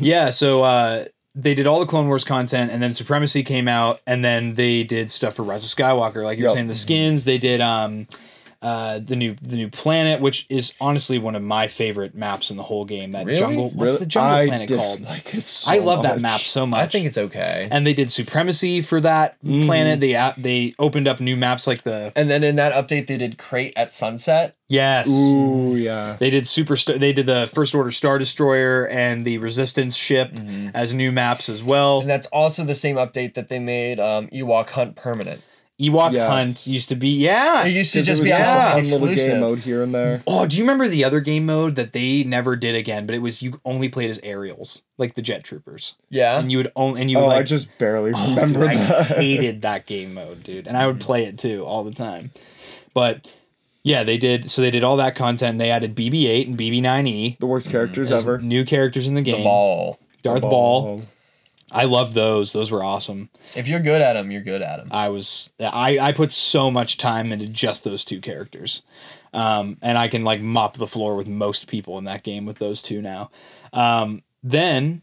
Yeah, so uh, they did all the Clone Wars content, and then Supremacy came out, and then they did stuff for Rise of Skywalker, like you yep. were saying, the skins. They did um, uh, the new the new planet, which is honestly one of my favorite maps in the whole game. That really? jungle, what's really? the jungle I planet called? It so I love much. that map so much. I think it's okay. And they did Supremacy for that mm. planet. They uh, they opened up new maps like the, and then in that update they did Crate at Sunset. Yes. Ooh yeah. They did super. They did the First Order Star Destroyer and the Resistance ship mm. as new maps as well. And that's also the same update that they made um, Ewok Hunt permanent. Ewok yes. Hunt used to be, yeah. It used to just be yeah, one little game mode here and there. Oh, do you remember the other game mode that they never did again? But it was you only played as aerials, like the jet troopers. Yeah, and you would only and you. Would oh, like, I just barely oh, remember. Dude, that. I hated that game mode, dude, and I would play it too all the time. But yeah, they did. So they did all that content. They added B B eight and B B nine E, the worst characters mm, ever. New characters in the game. The Ball, Darth the Ball. Ball. I love those. Those were awesome. If you're good at them, you're good at them. I was. I, I put so much time into just those two characters, um, and I can like mop the floor with most people in that game with those two now. Um, then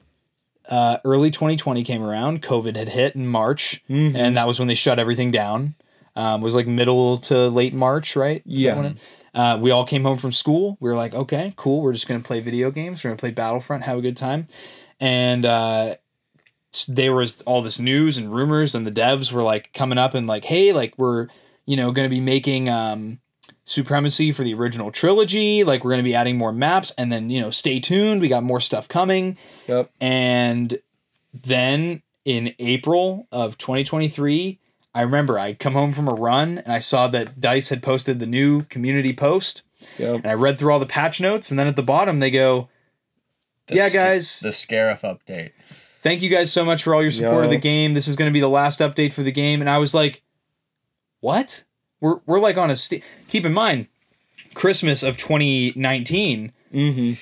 uh, early twenty twenty came around. COVID had hit in March, mm-hmm. and that was when they shut everything down. Um, it was like middle to late March, right? Is yeah. That when it, uh, we all came home from school. We were like, okay, cool. We're just gonna play video games. We're gonna play Battlefront. Have a good time, and. Uh, There was all this news and rumors, and the devs were like coming up and like, hey, like we're, you know, going to be making um, Supremacy for the original trilogy. Like we're going to be adding more maps, and then, you know, stay tuned. We got more stuff coming. Yep. And then in April of twenty twenty-three, I remember I'd come home from a run and I saw that DICE had posted the new community post. Yep. And I read through all the patch notes, and then at the bottom they go, the yeah, sc- guys, the Scarif update. Thank you guys so much for all your support Yo. of the game. This is going to be the last update for the game. And I was like, what? We're we're like on a... St- Keep in mind, Christmas of twenty nineteen, mm-hmm.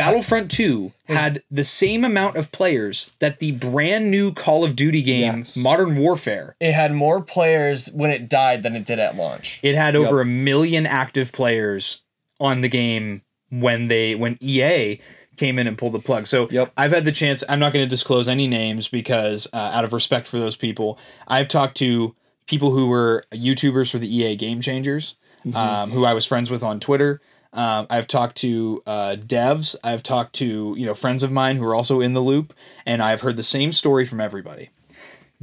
Battlefront two had the same amount of players that the brand new Call of Duty game, yes. Modern Warfare. It had more players when it died than it did at launch. It had over yep. a million active players on the game when they when E A... came in and pulled the plug. So yep. I've had the chance. I'm not going to disclose any names because uh, out of respect for those people, I've talked to people who were YouTubers for the E A Game Changers, mm-hmm. um, who I was friends with on Twitter. Um, I've talked to uh, devs. I've talked to, you know, friends of mine who are also in the loop. And I've heard the same story from everybody.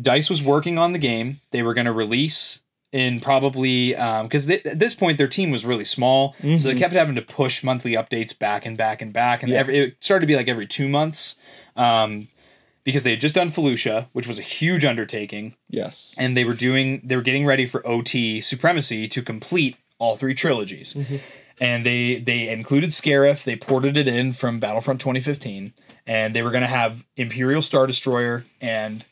DICE was working on the game. They were going to release in probably, um, because th- at this point their team was really small, mm-hmm. so they kept having to push monthly updates back and back and back, and yeah. every, it started to be like every two months, um, because they had just done Felucia, which was a huge undertaking. Yes, and they were doing, they were getting ready for O T Supremacy to complete all three trilogies, mm-hmm. and they they included Scarif, they ported it in from Battlefront twenty fifteen, and they were going to have Imperial Star Destroyer and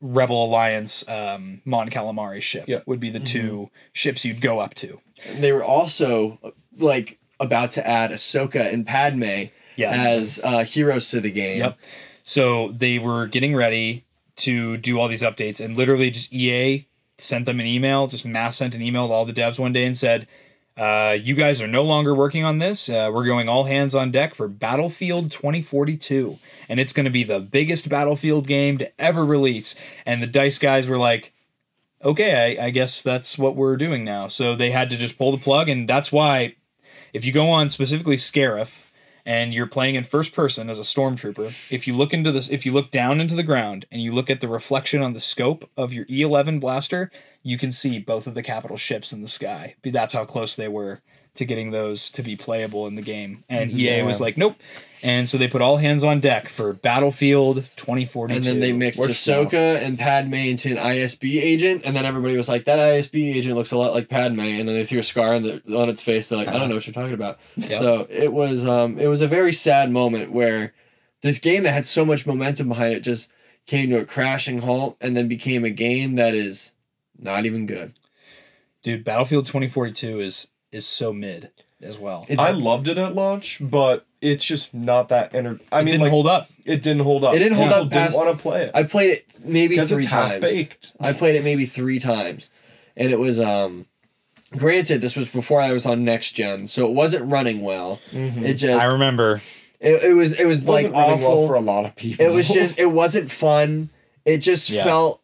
Rebel Alliance um, Mon Calamari ship yep. would be the two mm-hmm. ships you'd go up to. They were also like about to add Ahsoka and Padme yes. as uh, heroes to the game. Yep. So they were getting ready to do all these updates, and literally just E A sent them an email, just mass sent an email to all the devs one day and said, uh, you guys are no longer working on this. Uh, we're going all hands on deck for Battlefield twenty forty-two. And it's going to be the biggest Battlefield game to ever release. And the DICE guys were like, okay, I, I guess that's what we're doing now. So they had to just pull the plug. And that's why if you go on specifically Scarif and you're playing in first person as a stormtrooper, if you look into this, if you look down into the ground and you look at the reflection on the scope of your E eleven blaster, you can see both of the capital ships in the sky. That's how close they were to getting those to be playable in the game. And E A Damn. was like, nope. And so they put all hands on deck for Battlefield twenty forty-two. And then they mixed Ahsoka so. and Padme into an I S B agent. And then everybody was like, that I S B agent looks a lot like Padme. And then they threw a scar on, the, on its face. They're like, I don't know what you're talking about. Yep. So it was, um, it was a very sad moment where this game that had so much momentum behind it just came to a crashing halt and then became a game that is... not even good. Dude, Battlefield twenty forty-two is is so mid as well. It's I like, loved it at launch, but it's just not that... Enter- I it mean, didn't like, hold up. It didn't hold up. It didn't hold yeah. up. Past, didn't want to play it. I played it maybe three times. Because it's half-baked. I played it maybe three times. And it was... um. Granted, this was before I was on Next Gen, so it wasn't running well. Mm-hmm. It just... I remember. It, it was, it was it like, awful. It wasn't running well for a lot of people. It was just... It wasn't fun. It just yeah. felt...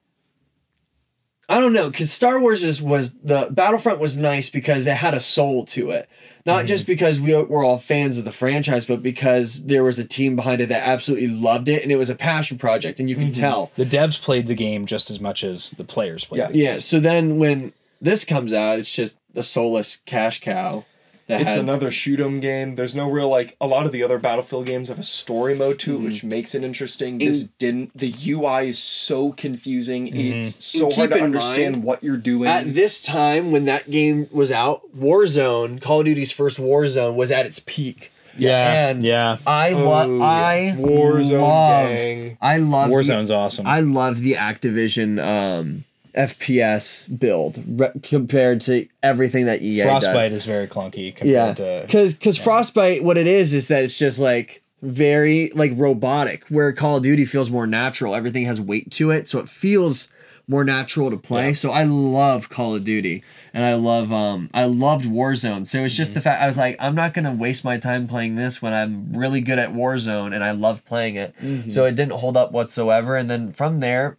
I don't know, because Star Wars is, was the Battlefront was nice because it had a soul to it, not mm-hmm. just because we were all fans of the franchise, but because there was a team behind it that absolutely loved it, and it was a passion project, and you can mm-hmm. tell the devs played the game just as much as the players played. Yeah, the game. yeah. So then when this comes out, it's just a soulless cash cow. That it's had, another shoot 'em game. There's no real, like, a lot of the other Battlefield games have a story mode to it, mm-hmm. which makes it interesting. This in, didn't. The U I is so confusing. Mm-hmm. It's so hard to understand mind, what you're doing. At this time, when that game was out, Warzone, Call of Duty's first Warzone, was at its peak. Yeah, and yeah. I love. Oh, I Warzone love, gang. I love. Warzone's the, awesome. I love the Activision. Um, F P S build re- compared to everything that E A Frostbite does. Is very clunky compared yeah. to... Because because yeah. Frostbite, what it is, is that it's just like very like robotic, where Call of Duty feels more natural. Everything has weight to it, so it feels more natural to play. Yeah. So I love Call of Duty, and I love um I loved Warzone. So it's just mm-hmm. the fact I was like, I'm not going to waste my time playing this when I'm really good at Warzone, and I love playing it. Mm-hmm. So it didn't hold up whatsoever. And then from there...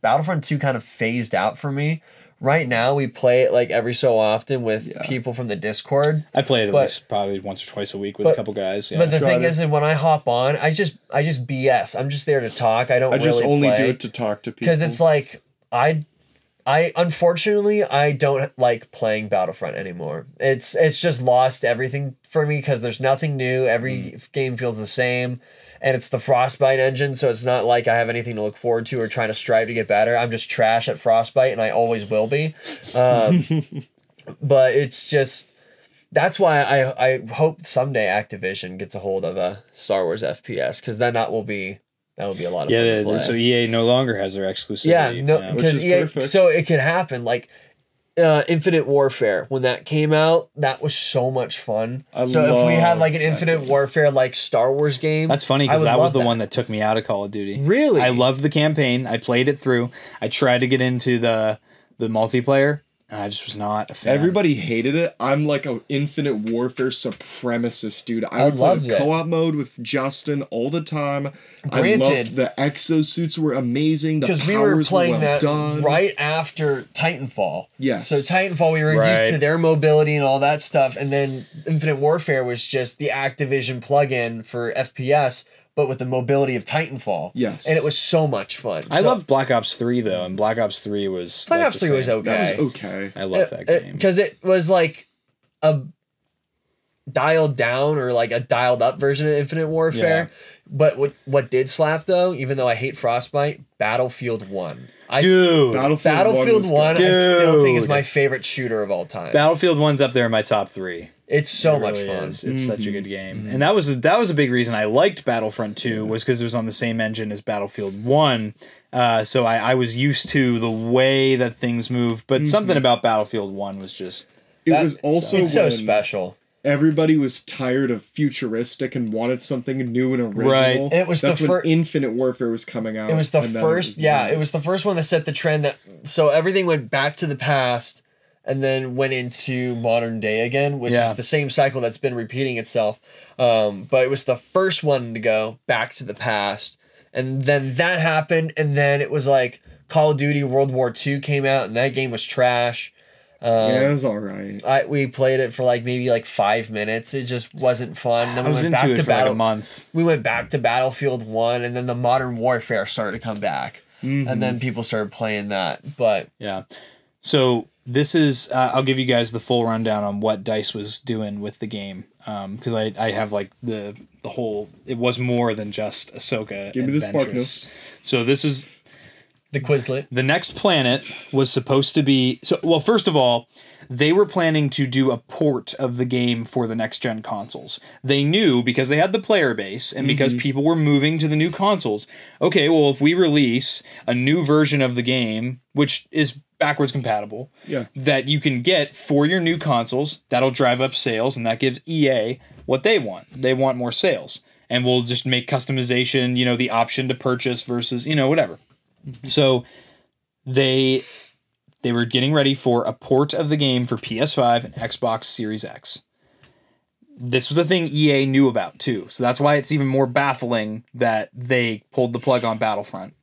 Battlefront two kind of phased out for me. Right now, we play it like every so often with yeah. people from the Discord. I play it at but, least probably once or twice a week with but, a couple guys. Yeah. But the Try thing to... is, that when I hop on, I just I just B S. I'm just there to talk. I don't. I really just only play. do it to talk to people. Because it's like I, I unfortunately I don't like playing Battlefront anymore. It's it's just lost everything for me because there's nothing new. Every mm. game feels the same. And it's the Frostbite engine, so it's not like I have anything to look forward to or trying to strive to get better. I'm just trash at Frostbite, and I always will be. Um, but it's just... That's why I, I hope someday Activision gets a hold of a Star Wars F P S, because then that will be... That would be a lot of yeah, fun to play. Yeah, so E A no longer has their exclusivity. Yeah, no, because E A... Perfect. So it could happen, like... Uh, Infinite Warfare, when that came out, that was so much fun. I so if we had like an Infinite game. Warfare like Star Wars game, that's funny because that was the that. one that took me out of Call of Duty. Really, I loved the campaign. I played it through. I tried to get into the the multiplayer. And I just was not a fan. Everybody hated it. I'm like an Infinite Warfare supremacist, dude. I, I would play the co-op mode with Justin all the time. Granted, I loved the exosuits were amazing. Because we were playing were well that done. right after Titanfall. Yes. So Titanfall, we were right. used to their mobility and all that stuff, and then Infinite Warfare was just the Activision plug-in for F P S. But with the mobility of Titanfall. Yes. And it was so much fun. I so, love Black Ops three, though, and Black Ops three was... Black like Ops three was okay. That was okay. I love it, that game. Because it, it was like a dialed down or like a dialed up version of Infinite Warfare. Yeah. But what what did slap, though, even though I hate Frostbite, Battlefield one. I, Dude. Battlefield, Battlefield one, one I still think is my favorite shooter of all time. Battlefield one's up there in my top three. It's so it really much fun. Is. It's mm-hmm. such a good game. Mm-hmm. And that was that was a big reason I liked Battlefront two was because it was on the same engine as Battlefield one. Uh, so I, I was used to the way that things moved. But mm-hmm. something about Battlefield one was just... It that, was also it's so special. Everybody was tired of futuristic and wanted something new and original. Right. It was That's the fir- when Infinite Warfare was coming out. It was the first... It was yeah, it was the first one that set the trend that... So everything went back to the past... and then went into modern day again, which yeah. is the same cycle that's been repeating itself. Um, but it was the first one to go back to the past. And then that happened, and then it was like Call of Duty World War Two came out, and that game was trash. Um, yeah, it was all right. I, we played it for like maybe like five minutes. It just wasn't fun. Then we I was went into back it to for battle- like a month. We went back to Battlefield one, and then the Modern Warfare started to come back. Mm-hmm. And then people started playing that. But yeah. So... This is, uh, I'll give you guys the full rundown on what DICE was doing with the game. Um, cause I, I have like the, the whole, it was more than just Ahsoka. Give me the spark notes. So this is the Quizlet. The next planet was supposed to be, so, well, first of all, they were planning to do a port of the game for the next gen consoles. They knew because they had the player base and mm-hmm. because people were moving to the new consoles. Okay. Well, if we release a new version of the game, which is backwards compatible yeah. that you can get for your new consoles, that'll drive up sales, and that gives E A what they want. They want more sales, and we'll just make customization, you know, the option to purchase versus, you know, whatever. Mm-hmm. So they, they were getting ready for a port of the game for P S five and Xbox Series X. This was a thing E A knew about too. So that's why it's even more baffling that they pulled the plug on Battlefront.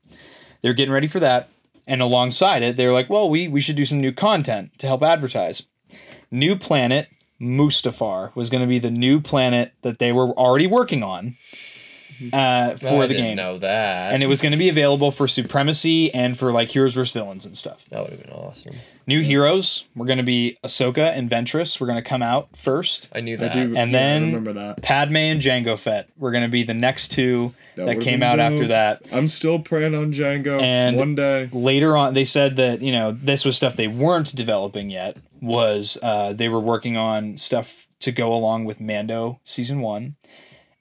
They're getting ready for that. And alongside it, they were like, well, we, we should do some new content to help advertise. New planet, Mustafar, was going to be the new planet that they were already working on uh, for I the didn't game. Know that. And it was going to be available for Supremacy and for like Heroes versus. Villains and stuff. That would have been awesome. New heroes. We're going to be Ahsoka and Ventress. We're going to come out first. I knew that. I do, and yeah, then I remember that. Padme and Jango Fett. We're going to be the next two that, that came out dope. After that. I'm still praying on Jango. And one day. Later on, they said that, you know, this was stuff they weren't developing yet. Was uh, they were working on stuff to go along with Mando Season one.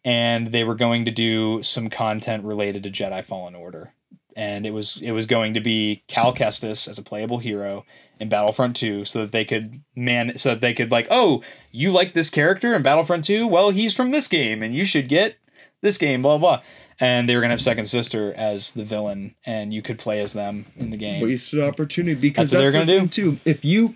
And they were going to do some content related to Jedi Fallen Order. And it was it was going to be Cal Kestis as a playable hero in Battlefront two, so that they could man, so that they could like, oh, you like this character in Battlefront two? Well, he's from this game, and you should get this game, blah blah. And they were gonna have Second Sister as the villain, and you could play as them in the game. Wasted opportunity, because that's, that's what they're gonna the do thing too. If you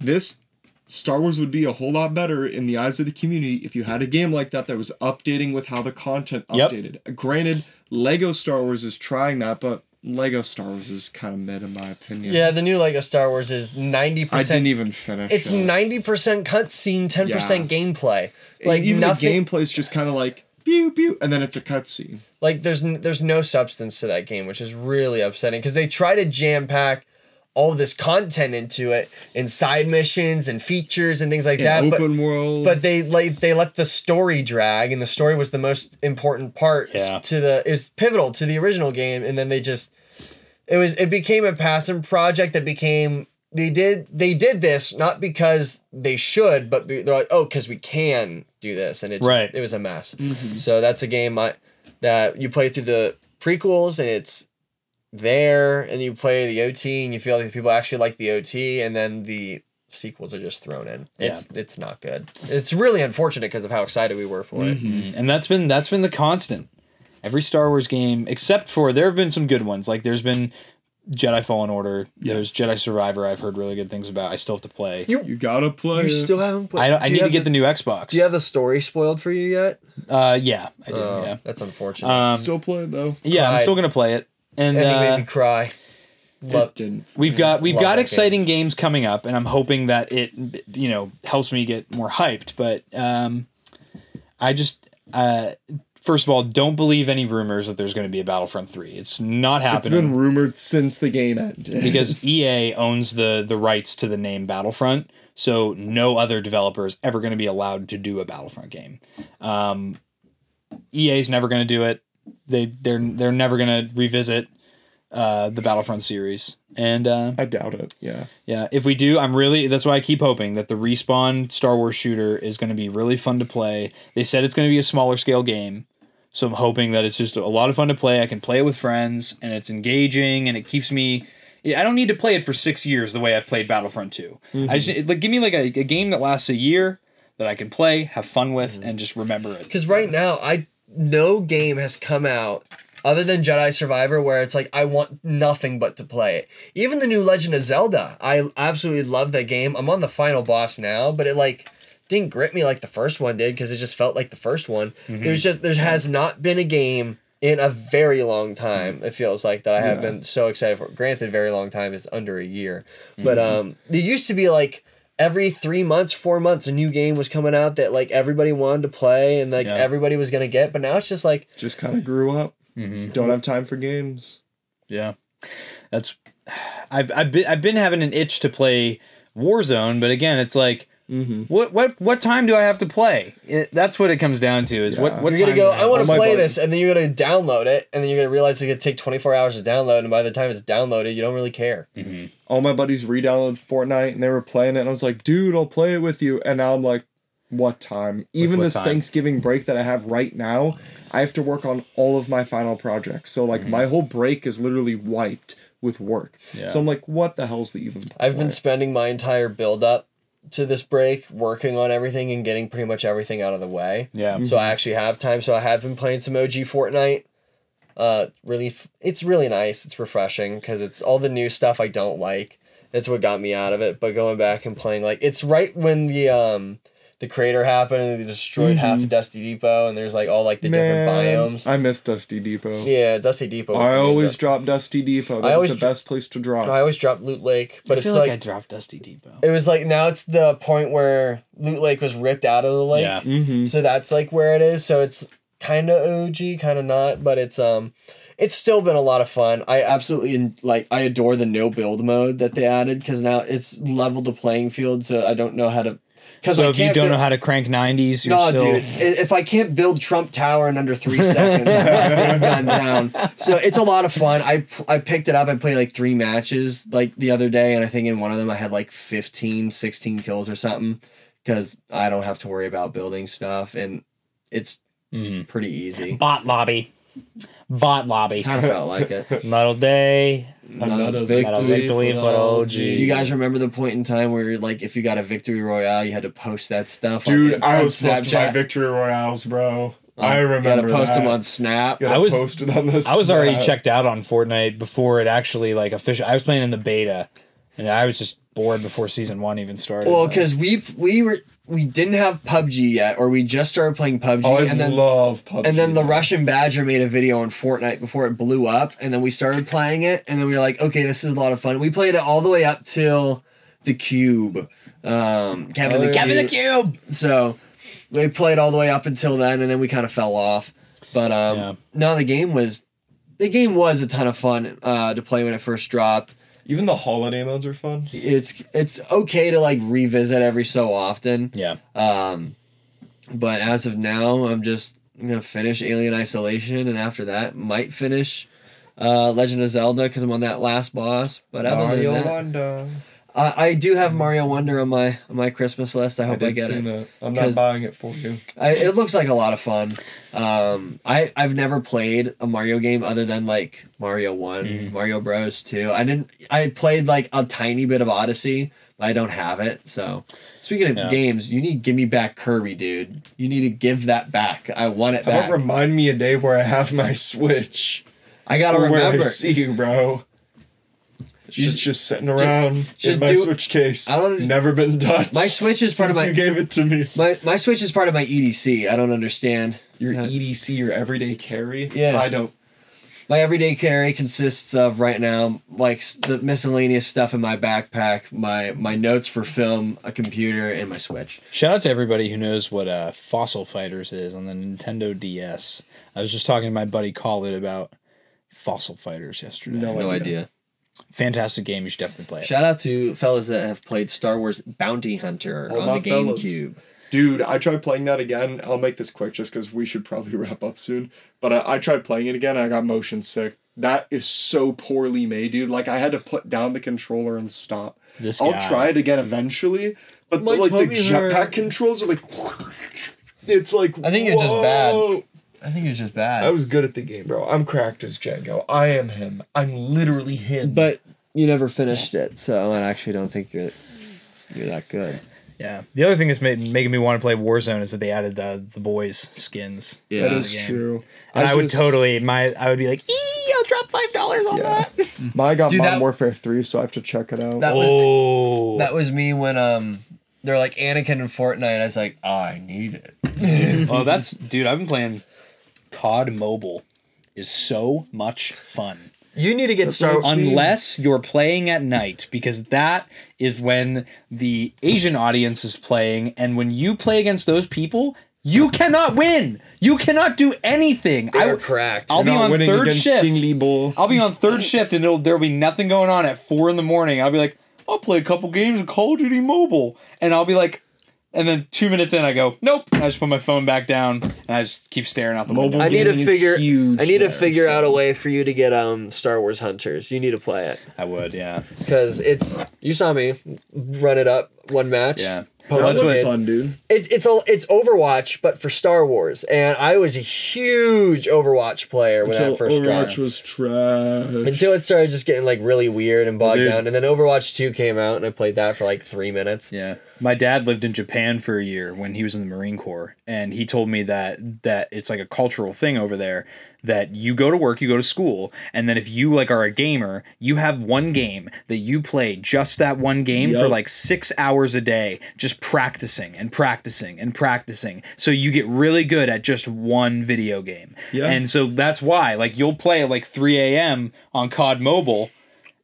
this Star Wars would be a whole lot better in the eyes of the community if you had a game like that that was updating with how the content updated. Yep. Granted, Lego Star Wars is trying that, but Lego Star Wars is kind of mid in my opinion. Yeah, the new Lego Star Wars is ninety percent. I didn't even finish It's it. ninety percent cutscene, ten percent yeah. gameplay. Like even nothing. The gameplay is just kind of like, pew, pew, and then it's a cutscene. Like there's n- there's no substance to that game, which is really upsetting because they try to jam-pack all this content into it, and side missions and features and things like and that. Open but, world. But they like they let the story drag, and the story was the most important part yeah. to the is pivotal to the original game, and then they just it was it became a passion project that became they did they did this not because they should, but be, they're like, oh, because we can do this, and it right. it was a mess. Mm-hmm. So that's a game I, that you play through the prequels, and it's there, and you play the O T and you feel like people actually like the O T, and then the sequels are just thrown in. It's yeah. it's not good. It's really unfortunate because of how excited we were for mm-hmm. it. And that's been that's been the constant. Every Star Wars game, except for there have been some good ones. Like there's been Jedi Fallen Order. Yes. There's Jedi Survivor. I've heard really good things about. I still have to play. You, you gotta play. You still haven't played. I, I need to get the, the new Xbox. Do you have the story spoiled for you yet? Uh, yeah, I do. Oh, yeah, that's unfortunate. Um, still playing though. Yeah, Cry. I'm still gonna play it. And uh, made me cry. Loved it. We've got we've got exciting game. games coming up, and I'm hoping that it you know helps me get more hyped. But um, I just uh, first of all, don't believe any rumors that there's going to be a Battlefront three. It's not happening. It's been rumored since the game ended because E A owns the the rights to the name Battlefront, so no other developer is ever going to be allowed to do a Battlefront game. Um, E A's never going to do it. They they're they're never gonna revisit uh, the Battlefront series, and uh, I doubt it. Yeah, yeah. If we do, I'm really that's why I keep hoping that the Respawn Star Wars shooter is gonna be really fun to play. They said it's gonna be a smaller scale game, so I'm hoping that it's just a lot of fun to play. I can play it with friends, and it's engaging, and it keeps me. I don't need to play it for six years the way I've played Battlefront two. Mm-hmm. I just like give me like a, a game that lasts a year that I can play, have fun with, mm-hmm. and just remember it. Because right now I. No game has come out other than Jedi Survivor where it's like I want nothing but to play it. Even the new Legend of Zelda, I absolutely love that game. I'm on the final boss now, but it like didn't grip me like the first one did because it just felt like the first one. Mm-hmm. There's just there has not been a game in a very long time. It feels like that I have yeah. been so excited for. Granted, very long time is under a year, mm-hmm. but um, it used to be like. Every three months, four months, a new game was coming out that like everybody wanted to play and like yeah. everybody was gonna get. But now it's just like just kind of grew up. Mm-hmm. Don't have time for games. Yeah, that's I've I've been I've been having an itch to play Warzone, but again, it's like mm-hmm. what what what time do I have to play? It, that's what it comes down to. Is yeah. what what you're gonna go? I want to play buddy. this, and then you're gonna download it, and then you're gonna realize it's gonna take twenty-four hours to download, and by the time it's downloaded, you don't really care. Mm-hmm. All my buddies re-downloaded Fortnite, and they were playing it, and I was like, dude, I'll play it with you. And now I'm like, what time? Even what this time? Thanksgiving break that I have right now, I have to work on all of my final projects. So, like, mm-hmm. my whole break is literally wiped with work. Yeah. So I'm like, what the hell's the even point? I've been spending my entire build-up to this break working on everything and getting pretty much everything out of the way. Yeah. Mm-hmm. So I actually have time. So I have been playing some O G Fortnite. Uh, really, f- it's really nice. It's refreshing because it's all the new stuff I don't like. That's what got me out of it. But going back and playing, like, it's right when the um the crater happened and they destroyed mm-hmm. half of Dusty Depot, and there's like all like the Man, different biomes. I miss Dusty Depot. Yeah, Dusty Depot. Was I always Dust- drop Dusty Depot. That was the dro- best place to drop. I always drop Loot Lake, but I it's feel like, like I dropped Dusty Depot. It was like now it's the point where Loot Lake was ripped out of the lake. Yeah. Mm-hmm. So that's like where it is. So it's kind of O G, kind of not, but it's um. It's still been a lot of fun. I absolutely, like, I adore the no-build mode that they added, because now it's leveled the playing field, so I don't know how to... Cause so I if you don't build, know how to crank nineties, you're no, still... No, dude. If I can't build Trump Tower in under three seconds, I'm down. So it's a lot of fun. I, I picked it up. I played, like, three matches, like, the other day, and I think in one of them I had, like, fifteen, sixteen kills or something, because I don't have to worry about building stuff, and it's mm. pretty easy. Bot lobby. Bot lobby. Kind of felt like it. Not all day. Another victory, victory for O G. You guys remember the point in time where, like, if you got a victory royale, you had to post that stuff? Dude, on, I on was supposed to buy victory royales, bro. Um, I remember that. You gotta post that. them on Snap. I was posted on this. I was already Snap. checked out on Fortnite before it actually like official. I was playing in the beta, and I was just bored before season one even started. Well, because we we were. We didn't have P U B G yet, or we just started playing P U B G. Oh, I and then, love P U B G. And then the Russian Badger made a video on Fortnite before it blew up, and then we started playing it, and then we were like, okay, this is a lot of fun. We played it all the way up till the Cube. Um, Kevin, oh, the Kevin the Cube! So, we played all the way up until then, and then we kind of fell off. But, um, yeah. no, the game was... The game was a ton of fun uh, to play when it first dropped. Even the holiday modes are fun. It's it's okay to like revisit every so often. Yeah. Um, but as of now, I'm just I'm gonna finish Alien Isolation, and after that, might finish uh, Legend of Zelda because I'm on that last boss. But other Mario than that, Wonder. I, I do have Mario Wonder on my on my Christmas list. I hope I, I get it. That. I'm not buying it for you. I, it looks like a lot of fun. Um, I I've never played a Mario game other than like Mario one, mm. Mario Bros two. I didn't. I played like a tiny bit of Odyssey, but I don't have it. So speaking of yeah. games, you need to give me back Kirby, dude. You need to give that back. I want it How back. Don't remind me a day where I have my Switch. I gotta or remember. Where I see you, bro. She's just, just sitting around just, just in my do, Switch case. I don't, Never been touched. My Switch is part of my. You gave it to me. My my Switch is part of my E D C. I don't understand your uh, E D C, your everyday carry. Yeah, I don't. My everyday carry consists of right now like the miscellaneous stuff in my backpack, my my notes for film, a computer, and my Switch. Shout out to everybody who knows what uh, Fossil Fighters is on the Nintendo D S. I was just talking to my buddy Colin about Fossil Fighters yesterday. No, no idea. idea. Fantastic game. You should definitely play it. Shout out to fellas that have played Star Wars Bounty Hunter All on the GameCube. Dude, I tried playing that again. I'll make this quick just because we should probably wrap up soon. But I, I tried playing it again and I got motion sick. That is so poorly made, dude. Like, I had to put down the controller and stop. This I'll guy. try it again eventually. But, My like, the jetpack controls are like... It's like, I think whoa. You're just bad. I think it was just bad. I was good at the game, bro. I'm cracked as Django. I am him. I'm literally him. But you never finished it, so I actually don't think that you're that good. Yeah. The other thing that's made, making me want to play Warzone is that they added the the boys' skins. Yeah, that is true. And I, I would just, totally my I would be like, ee, I'll drop five dollars on yeah. that. My I got Dude, Modern that, Warfare three, so I have to check it out. That oh. was that was me when um. They're like Anakin and Fortnite. I was like, oh, I need it. Oh, that's dude. I've been playing C O D Mobile. Is so much fun. You need to get started unless you're playing at night, because that is when the Asian audience is playing, and when you play against those people, you cannot win. You cannot do anything. They are cracked. I'll be on third shift. I'll be on third shift, and it'll, there'll be nothing going on at four in the morning. I'll be like, I'll play a couple games of Call of Duty Mobile. And I'll be like, and then two minutes in, I go, nope. And I just put my phone back down, and I just keep staring out the mobile. I need to figure. I need there, to figure so. out a way for you to get um Star Wars Hunters. You need to play it. I would, yeah. Because it's you saw me run it up one match. Yeah, no, that's really fun, dude. It, it's a, it's Overwatch, but for Star Wars, and I was a huge Overwatch player when Until I first started. Overwatch was trash. Until it started just getting like really weird and bogged dude. down, and then Overwatch two came out, and I played that for like three minutes. Yeah. My dad lived in Japan for a year when he was in the Marine Corps, and he told me that that it's like a cultural thing over there that you go to work, you go to school, and then if you like are a gamer, you have one game that you play, just that one game yep. for like six hours a day, just practicing and practicing and practicing. So you get really good at just one video game. Yep. And so that's why like you'll play at like three a.m. on C O D Mobile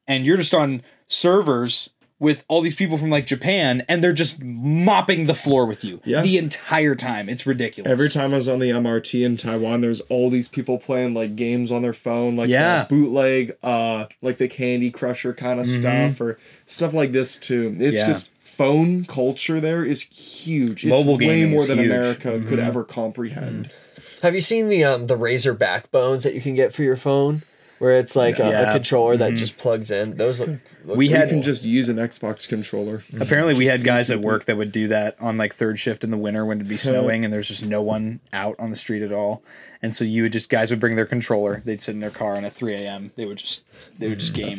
and you're just on servers with all these people from like Japan, and they're just mopping the floor with you yeah. the entire time. It's ridiculous. Every time I was on the M R T in Taiwan, there's all these people playing like games on their phone, like yeah. the bootleg, uh, like the Candy Crusher kind of mm-hmm. stuff or stuff like this too. It's yeah. just phone culture there is huge. It's Mobile way more than huge. America mm-hmm. could ever comprehend. Mm-hmm. Have you seen the, um, the Razer backbones that you can get for your phone? Where it's like a, yeah. a controller that mm-hmm. just plugs in. Those look, look we cool. had can just use an Xbox controller. Mm-hmm. Apparently, we had guys at work that would do that on like third shift in the winter when it'd be snowing and there's just no one out on the street at all. And so you would just guys would bring their controller. They'd sit in their car, and at three a.m. they would just they would just game.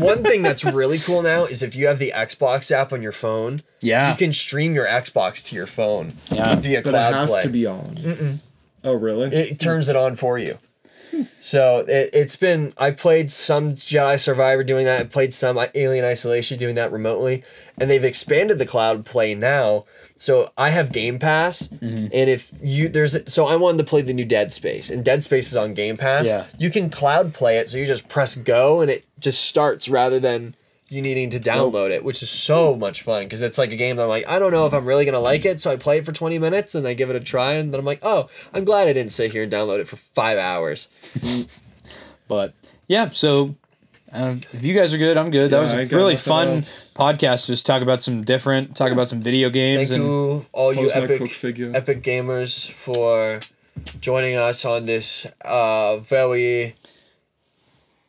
One thing that's really cool now is if you have the Xbox app on your phone, yeah. you can stream your Xbox to your phone yeah. via but Cloud Play. But it has Play. to be on. Mm-mm. Oh, really? It turns it on for you. So it, it's been, I played some Jedi Survivor doing that. I played some Alien Isolation doing that remotely. And they've expanded the Cloud Play now. So I have Game Pass. Mm-hmm. And if you, there's, so I wanted to play the new Dead Space. And Dead Space is on Game Pass. Yeah. You can Cloud Play it. So you just press go and it just starts rather than you needing to download it, which is so much fun because it's like a game that I'm like, I don't know if I'm really going to like it. So I play it for twenty minutes and I give it a try. And then I'm like, oh, I'm glad I didn't sit here and download it for five hours. But yeah, so um, if you guys are good, I'm good. Yeah, that was a really fun else. podcast. Just talk about some different, talk yeah. about some video games. Thank and you, all you epic, epic gamers for joining us on this uh, very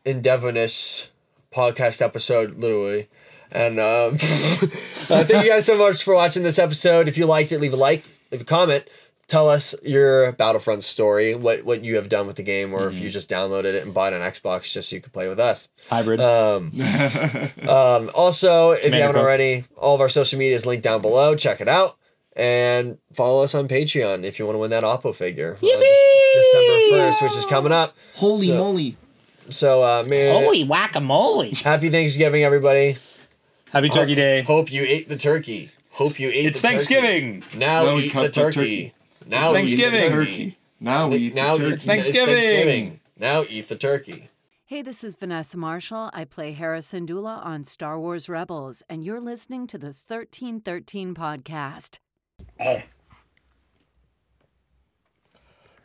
endeavorous podcast episode, literally. And um, uh, thank you guys so much for watching this episode. If you liked it, leave a like, leave a comment. Tell us your Battlefront story, what what you have done with the game, or mm-hmm. if you just downloaded it and bought an Xbox just so you could play with us. Hybrid. Um, um, also, if Mega you haven't Club. already, all of our social media is linked down below. Check it out. And follow us on Patreon if you want to win that Oppo figure. Yippee! December first, which is coming up. Holy so. moly. So, uh, man. Holy guacamole. Happy Thanksgiving, everybody. Happy Turkey Ho- Day. Hope you ate the turkey. Hope you ate it's the Thanksgiving. turkey. Now now eat the turkey. turkey. Now it's Thanksgiving. Eat the turkey. Now we eat now the turkey. Now eat the turkey. It's Thanksgiving. It's Thanksgiving. Now eat the turkey. Hey, this is Vanessa Marshall. I play Harrison Dula on Star Wars Rebels, and you're listening to the thirteen thirteen podcast. Hey.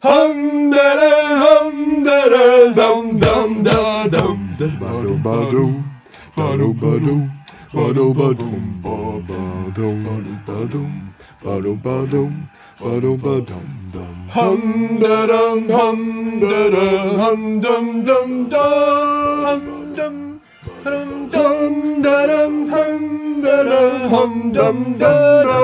hum da da hum da da dum dum da dum ba-do ba-do ba-do ba-do ba-do ba-dum ba-ba-dum ba-dum ba-do ba-dum ba-do ba-dum dum hum da dum hum da da hum dum dum dum dum dum dum da dum hum da da hum dum da